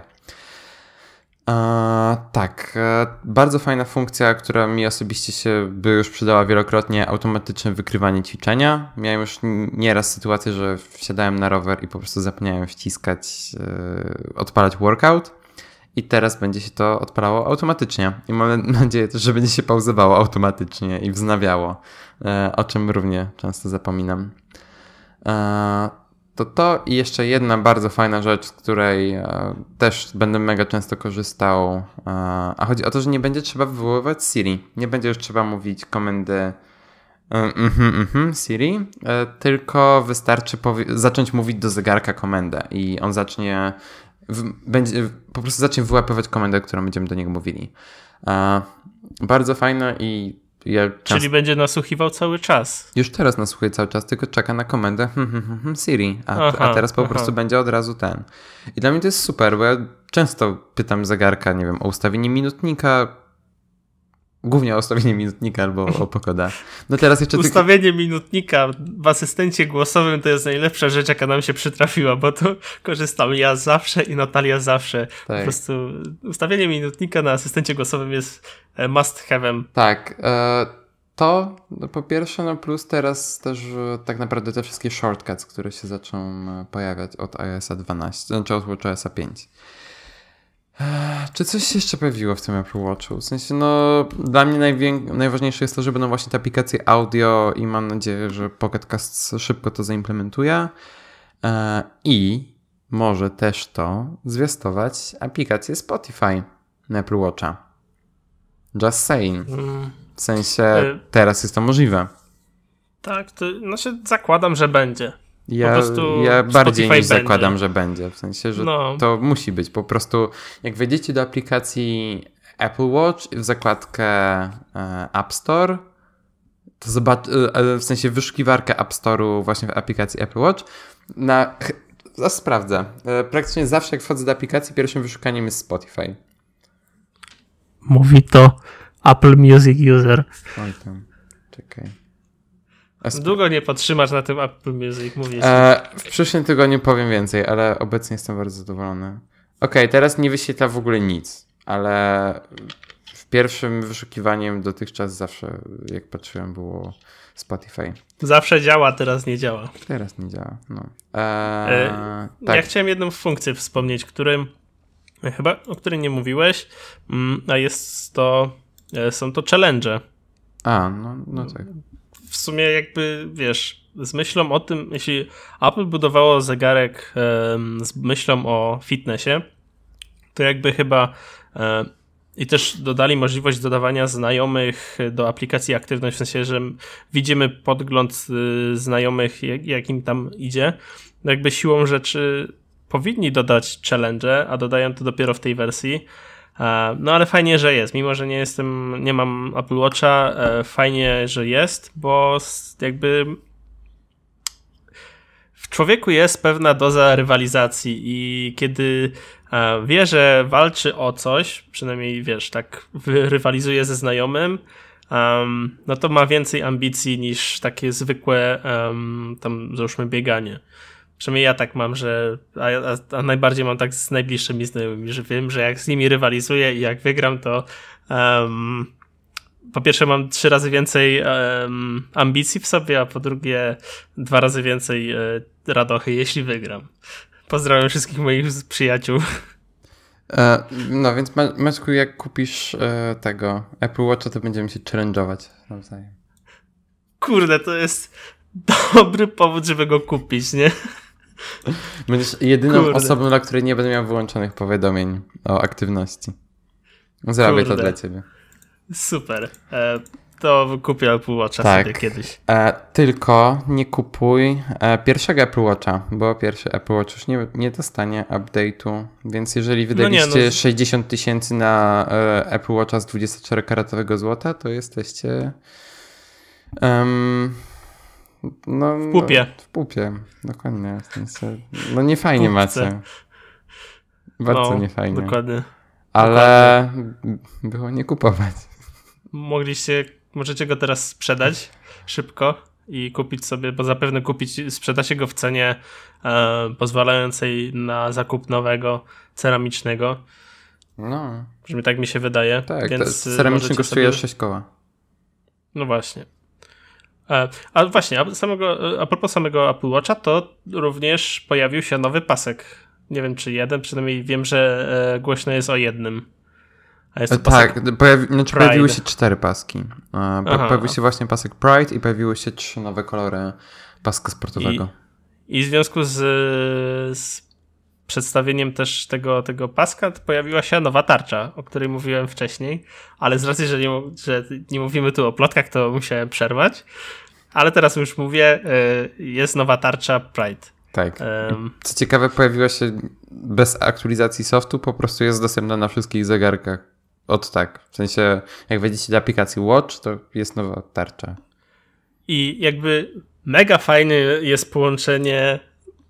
A, tak, bardzo fajna funkcja, która mi osobiście się by już przydała wielokrotnie, automatyczne wykrywanie ćwiczenia. Miałem już nieraz sytuację, że wsiadałem na rower i po prostu zapomniałem wciskać, yy, odpalać workout i teraz będzie się to odpalało automatycznie i mam nadzieję też, że będzie się pauzowało automatycznie i wznawiało, yy, o czym równie często zapominam. Yy. To to i jeszcze jedna bardzo fajna rzecz, z której e, też będę mega często korzystał. E, a chodzi o to, że nie będzie trzeba wywoływać Siri. Nie będzie już trzeba mówić komendy mhm, mhm, Siri, e, tylko wystarczy powie- zacząć mówić do zegarka komendę i on zacznie, w, będzie, po prostu zacznie wyłapywać komendę, którą będziemy do niego mówili. E, bardzo fajna i Ja czas... Czyli będzie nasłuchiwał cały czas. Już teraz nasłuchuje cały czas, tylko czeka na komendę hmm, hmm, hmm, Siri, a, aha, a teraz po aha. prostu będzie od razu ten. I dla mnie to jest super, bo ja często pytam zegarka, nie wiem, o ustawienie minutnika, głównie o ustawienie minutnika albo o pogodę. No teraz jeszcze ustawienie tylko... minutnika w asystencie głosowym to jest najlepsza rzecz, jaka nam się przytrafiła, bo to korzystam ja zawsze i Natalia zawsze. Tak. Po prostu ustawienie minutnika na asystencie głosowym jest must have'em. Tak. To po pierwsze, no plus teraz też tak naprawdę te wszystkie shortcuts, które się zaczną pojawiać od iOS dwanaście, znaczy od watchOS pięć. Czy coś się jeszcze pojawiło w tym Apple Watchu? W sensie, no, dla mnie najwię- najważniejsze jest to, że będą właśnie te aplikacje audio i mam nadzieję, że Pocket Cast szybko to zaimplementuje e- i może też to zwiastować aplikację Spotify na Apple Watcha. Just saying. W sensie, teraz jest to możliwe. Tak, to, no się zakładam, że będzie. Ja, ja bardziej Spotify niż będzie. zakładam, że będzie. W sensie, że no. to musi być. Po prostu jak wejdziecie do aplikacji Apple Watch w zakładkę App Store, to zobac- w sensie wyszukiwarkę App Store'u właśnie w aplikacji Apple Watch, na... ja sprawdzę. Praktycznie zawsze jak wchodzę do aplikacji, pierwszym wyszukaniem jest Spotify. Mówi to Apple Music User. Oj tam, czekaj. Długo nie podtrzymasz na tym Apple Music, mówisz. E, w przyszłym tygodniu powiem więcej, ale obecnie jestem bardzo zadowolony. Okej, okay, teraz nie wyświetla w ogóle nic, ale w pierwszym wyszukiwaniem dotychczas zawsze, jak patrzyłem, było Spotify. Zawsze działa, teraz nie działa. Teraz nie działa, no. E, e, tak. Ja chciałem jedną funkcję wspomnieć, którym, chyba, o której nie mówiłeś, a jest to, są to challenge. A, no, no tak. W sumie jakby, wiesz, z myślą o tym, jeśli Apple budowało zegarek um, z myślą o fitnessie, to jakby chyba um, i też dodali możliwość dodawania znajomych do aplikacji aktywność, w sensie, że widzimy podgląd y, znajomych, jak, jakim tam idzie. Jakby siłą rzeczy powinni dodać challenge, a dodają to dopiero w tej wersji. No ale fajnie, że jest, mimo że nie jestem, nie mam Apple Watcha, fajnie, że jest, bo jakby w człowieku jest pewna doza rywalizacji i kiedy wie, że walczy o coś, przynajmniej wiesz, tak rywalizuje ze znajomym, no to ma więcej ambicji niż takie zwykłe tam, załóżmy, bieganie. Przynajmniej ja tak mam, że a, a, a najbardziej mam tak z najbliższymi znajomymi, że wiem, że jak z nimi rywalizuję i jak wygram, to um, po pierwsze mam trzy razy więcej um, ambicji w sobie, a po drugie dwa razy więcej y, radochy, jeśli wygram. Pozdrawiam wszystkich moich przyjaciół. E, no więc Maćku, jak kupisz e, tego Apple Watcha, to będziemy się challenge'ować nawzajem. Kurde, to jest dobry powód, żeby go kupić, nie? Będziesz jedyną Kurde. osobą, dla której nie będę miał wyłączonych powiadomień o aktywności. Zrobię Kurde. to dla ciebie. Super. E, to kupię Apple Watcha tak. sobie kiedyś. E, tylko nie kupuj e, pierwszego Apple Watcha, bo pierwszy Apple Watch już nie, nie dostanie update'u, więc jeżeli wydaliście no nie, no... sześćdziesiąt tysięcy na e, Apple Watcha z dwudziestoczterokaratowego złota, to jesteście... Um, No, w pupie. No, w pupie, dokładnie. W sensie, no nie fajnie macie. Bardzo no, niefajnie. Dokładnie. Ale dokładnie. Było nie kupować. Mogliście, możecie go teraz sprzedać szybko i kupić sobie, bo zapewne kupić, sprzeda się go w cenie e, pozwalającej na zakup nowego, ceramicznego. No. Przynajmniej tak mi się wydaje. Tak, więc ceramiczny kosztuje sobie... sześć koła. No właśnie. A właśnie, a, samego, a propos samego Apple Watcha, to również pojawił się nowy pasek. Nie wiem, czy jeden, przynajmniej wiem, że e, głośno jest o jednym. A jest to pasek tak, pojawi- znaczy pojawiły się cztery paski. E, po- pojawił się właśnie pasek Pride i pojawiły się trzy nowe kolory paska sportowego. I, i w związku z, z przedstawieniem też tego, tego paska pojawiła się nowa tarcza, o której mówiłem wcześniej, ale z racji, że nie, że nie mówimy tu o plotkach, to musiałem przerwać, ale teraz już mówię, jest nowa tarcza Pride. Tak. Um, Co ciekawe, pojawiła się bez aktualizacji softu, po prostu jest dostępna na wszystkich zegarkach. Od tak. W sensie, jak wejdziecie do aplikacji Watch, to jest nowa tarcza. I jakby mega fajne jest połączenie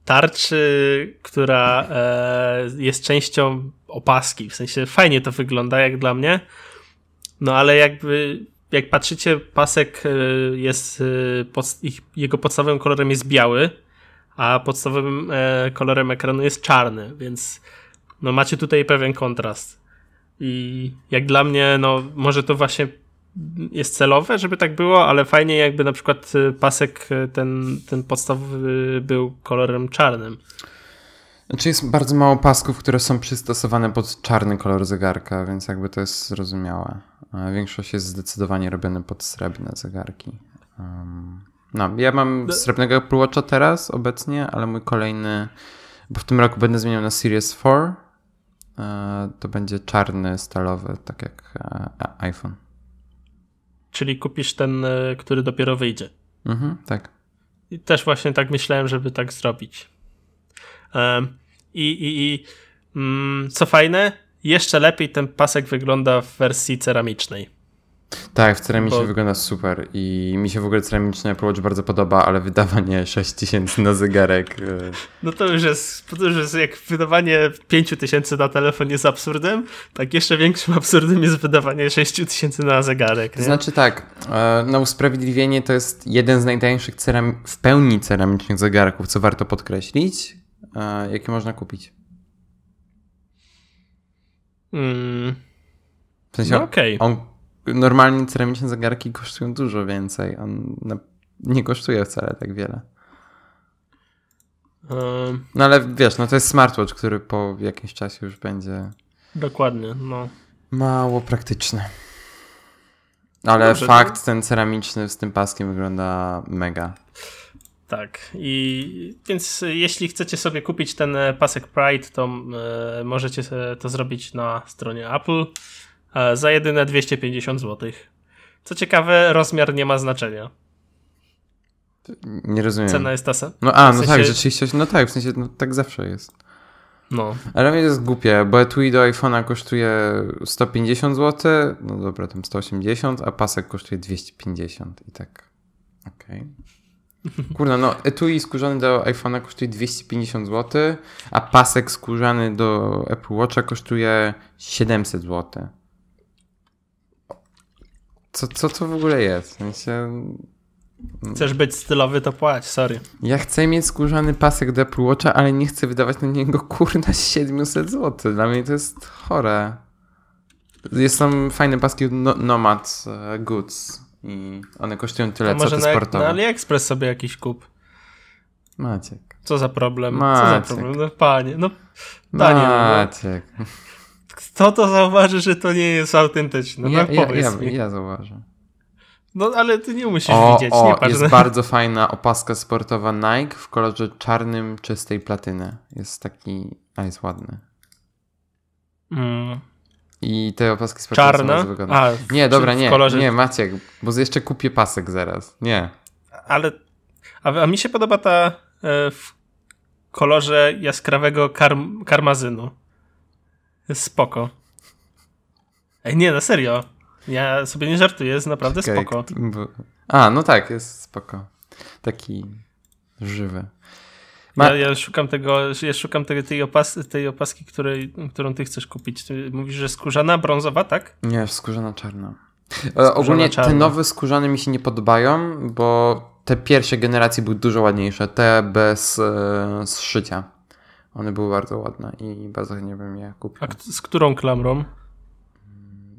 tarczy, która e, jest częścią opaski. W sensie fajnie to wygląda jak dla mnie. No ale jakby jak patrzycie, pasek jest pod, ich, jego podstawowym kolorem jest biały, a podstawowym e, kolorem ekranu jest czarny, więc no macie tutaj pewien kontrast. I jak dla mnie, no może to właśnie jest celowe, żeby tak było, ale fajnie jakby na przykład pasek ten, ten podstawowy był kolorem czarnym. Znaczy jest bardzo mało pasków, które są przystosowane pod czarny kolor zegarka, więc jakby to jest zrozumiałe. Większość jest zdecydowanie robione pod srebrne zegarki. Um, no, ja mam srebrnego Apple Watcha teraz obecnie, ale mój kolejny, bo w tym roku będę zmieniał na Series four, to będzie czarny, stalowy, tak jak iPhone. Czyli kupisz ten, który dopiero wyjdzie. Mhm, tak. I też właśnie tak myślałem, żeby tak zrobić. Um, I, i, i um, co fajne, jeszcze lepiej ten pasek wygląda w wersji ceramicznej. Tak, w ceramicznej Bo... wygląda super i mi się w ogóle ceramiczny Apple Watch bardzo podoba, ale wydawanie sześć tysięcy na zegarek... No to już jest, to już jest jak wydawanie pięć tysięcy na telefon jest absurdem, tak jeszcze większym absurdem jest wydawanie sześć tysięcy na zegarek. To znaczy tak, na usprawiedliwienie to jest jeden z najtańszych ceram- w pełni ceramicznych zegarków, co warto podkreślić, jakie można kupić. Mm. W sensie no okej. Okay. On... Normalnie ceramiczne zegarki kosztują dużo więcej. On nie kosztuje wcale tak wiele. No ale wiesz, no to jest smartwatch, który po jakimś czasie już będzie... Dokładnie, no. Mało praktyczny. Ale Dobrze, fakt, to... ten ceramiczny z tym paskiem wygląda mega. Tak. I więc jeśli chcecie sobie kupić ten pasek Pride, to yy, możecie to zrobić na stronie Apple. Za jedyne dwieście pięćdziesiąt złotych. Co ciekawe, rozmiar nie ma znaczenia. Nie rozumiem. Cena jest ta sama. No a, no w sensie... tak, rzeczywiście. No tak, w sensie no, tak zawsze jest. No. Ale mnie to jest głupie, bo etui do iPhone'a kosztuje sto pięćdziesiąt złotych, no dobra, tam sto osiemdziesiąt, a pasek kosztuje dwieście pięćdziesiąt i tak. Okej. Okay. Kurna, no etui skórzany do iPhone'a kosztuje dwieście pięćdziesiąt złotych, a pasek skórzany do Apple Watcha kosztuje siedemset złotych. Co, co to w ogóle jest? W sensie... Chcesz być stylowy, to płać, sorry. Ja chcę mieć skórzany pasek do Apple Watcha, ale nie chcę wydawać na niego kurna siedemset złotych. Dla mnie to jest chore. Jest tam fajne paski od no- Nomad Goods i one kosztują tyle, co te na, sportowe. Na AliExpress sobie jakiś kup. Maciek. Co za problem? Maciek. Co za problem? No, panie, no panie. Maciek. No, kto to zauważy, że to nie jest autentyczne? Ja, tak ja, powiedz ja, mi. ja zauważę. No ale ty nie musisz o, widzieć. O, nie patrz jest na... bardzo fajna opaska sportowa Nike w kolorze czarnym, czystej platyny. Jest taki, a jest ładny. Mm. I te opaski sportowe Czarna? Są wygodne. A, w, nie, dobra, nie, kolorze... nie, Maciek, bo jeszcze kupię pasek zaraz. Nie. Ale, a, a mi się podoba ta w kolorze jaskrawego karm, karmazynu. Jest spoko. Ej, nie, na serio. Ja sobie nie żartuję, jest naprawdę okay, spoko. Bo... A, no tak, jest spoko. Taki żywy. Ma... Ja, ja szukam tego, ja szukam tej, tej, opas- tej opaski, której, którą ty chcesz kupić. Ty mówisz, że skórzana, brązowa, tak? Nie, skórzana czarna. Skórzana Ogólnie czarna. Te nowe skórzane mi się nie podobają, bo te pierwsze generacje były dużo ładniejsze. Te bez e, zszycia. One były bardzo ładne i bardzo chętnie bym je kupił. A z którą klamrą?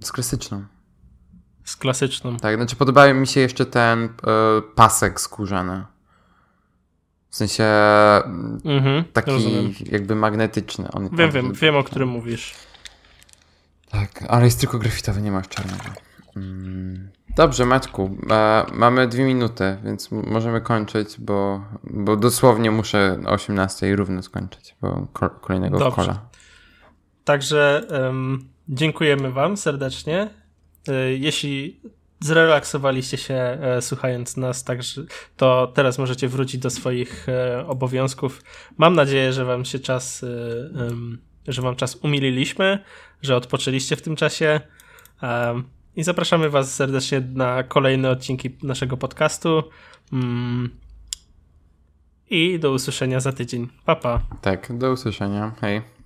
Z klasyczną. Z klasyczną. Tak, znaczy podobał mi się jeszcze ten y, pasek skórzany. W sensie mhm, taki rozumiem. Jakby magnetyczny. On wiem, wiem, wiem o którym mówisz. Tak, ale jest tylko grafitowy, nie masz czarnego. Mm. Dobrze, Maćku, e, mamy dwie minuty, więc m- możemy kończyć, bo, bo dosłownie muszę o osiemnastej równo skończyć, bo ko- kolejnego Dobrze. Kola. Także um, dziękujemy wam serdecznie. E, jeśli zrelaksowaliście się e, słuchając nas, także, to teraz możecie wrócić do swoich e, obowiązków. Mam nadzieję, że wam się czas, e, e, że wam czas umililiśmy, że odpoczęliście w tym czasie. E, I zapraszamy was serdecznie na kolejne odcinki naszego podcastu. Mm. I do usłyszenia za tydzień. Pa, pa. Tak, do usłyszenia. Hej.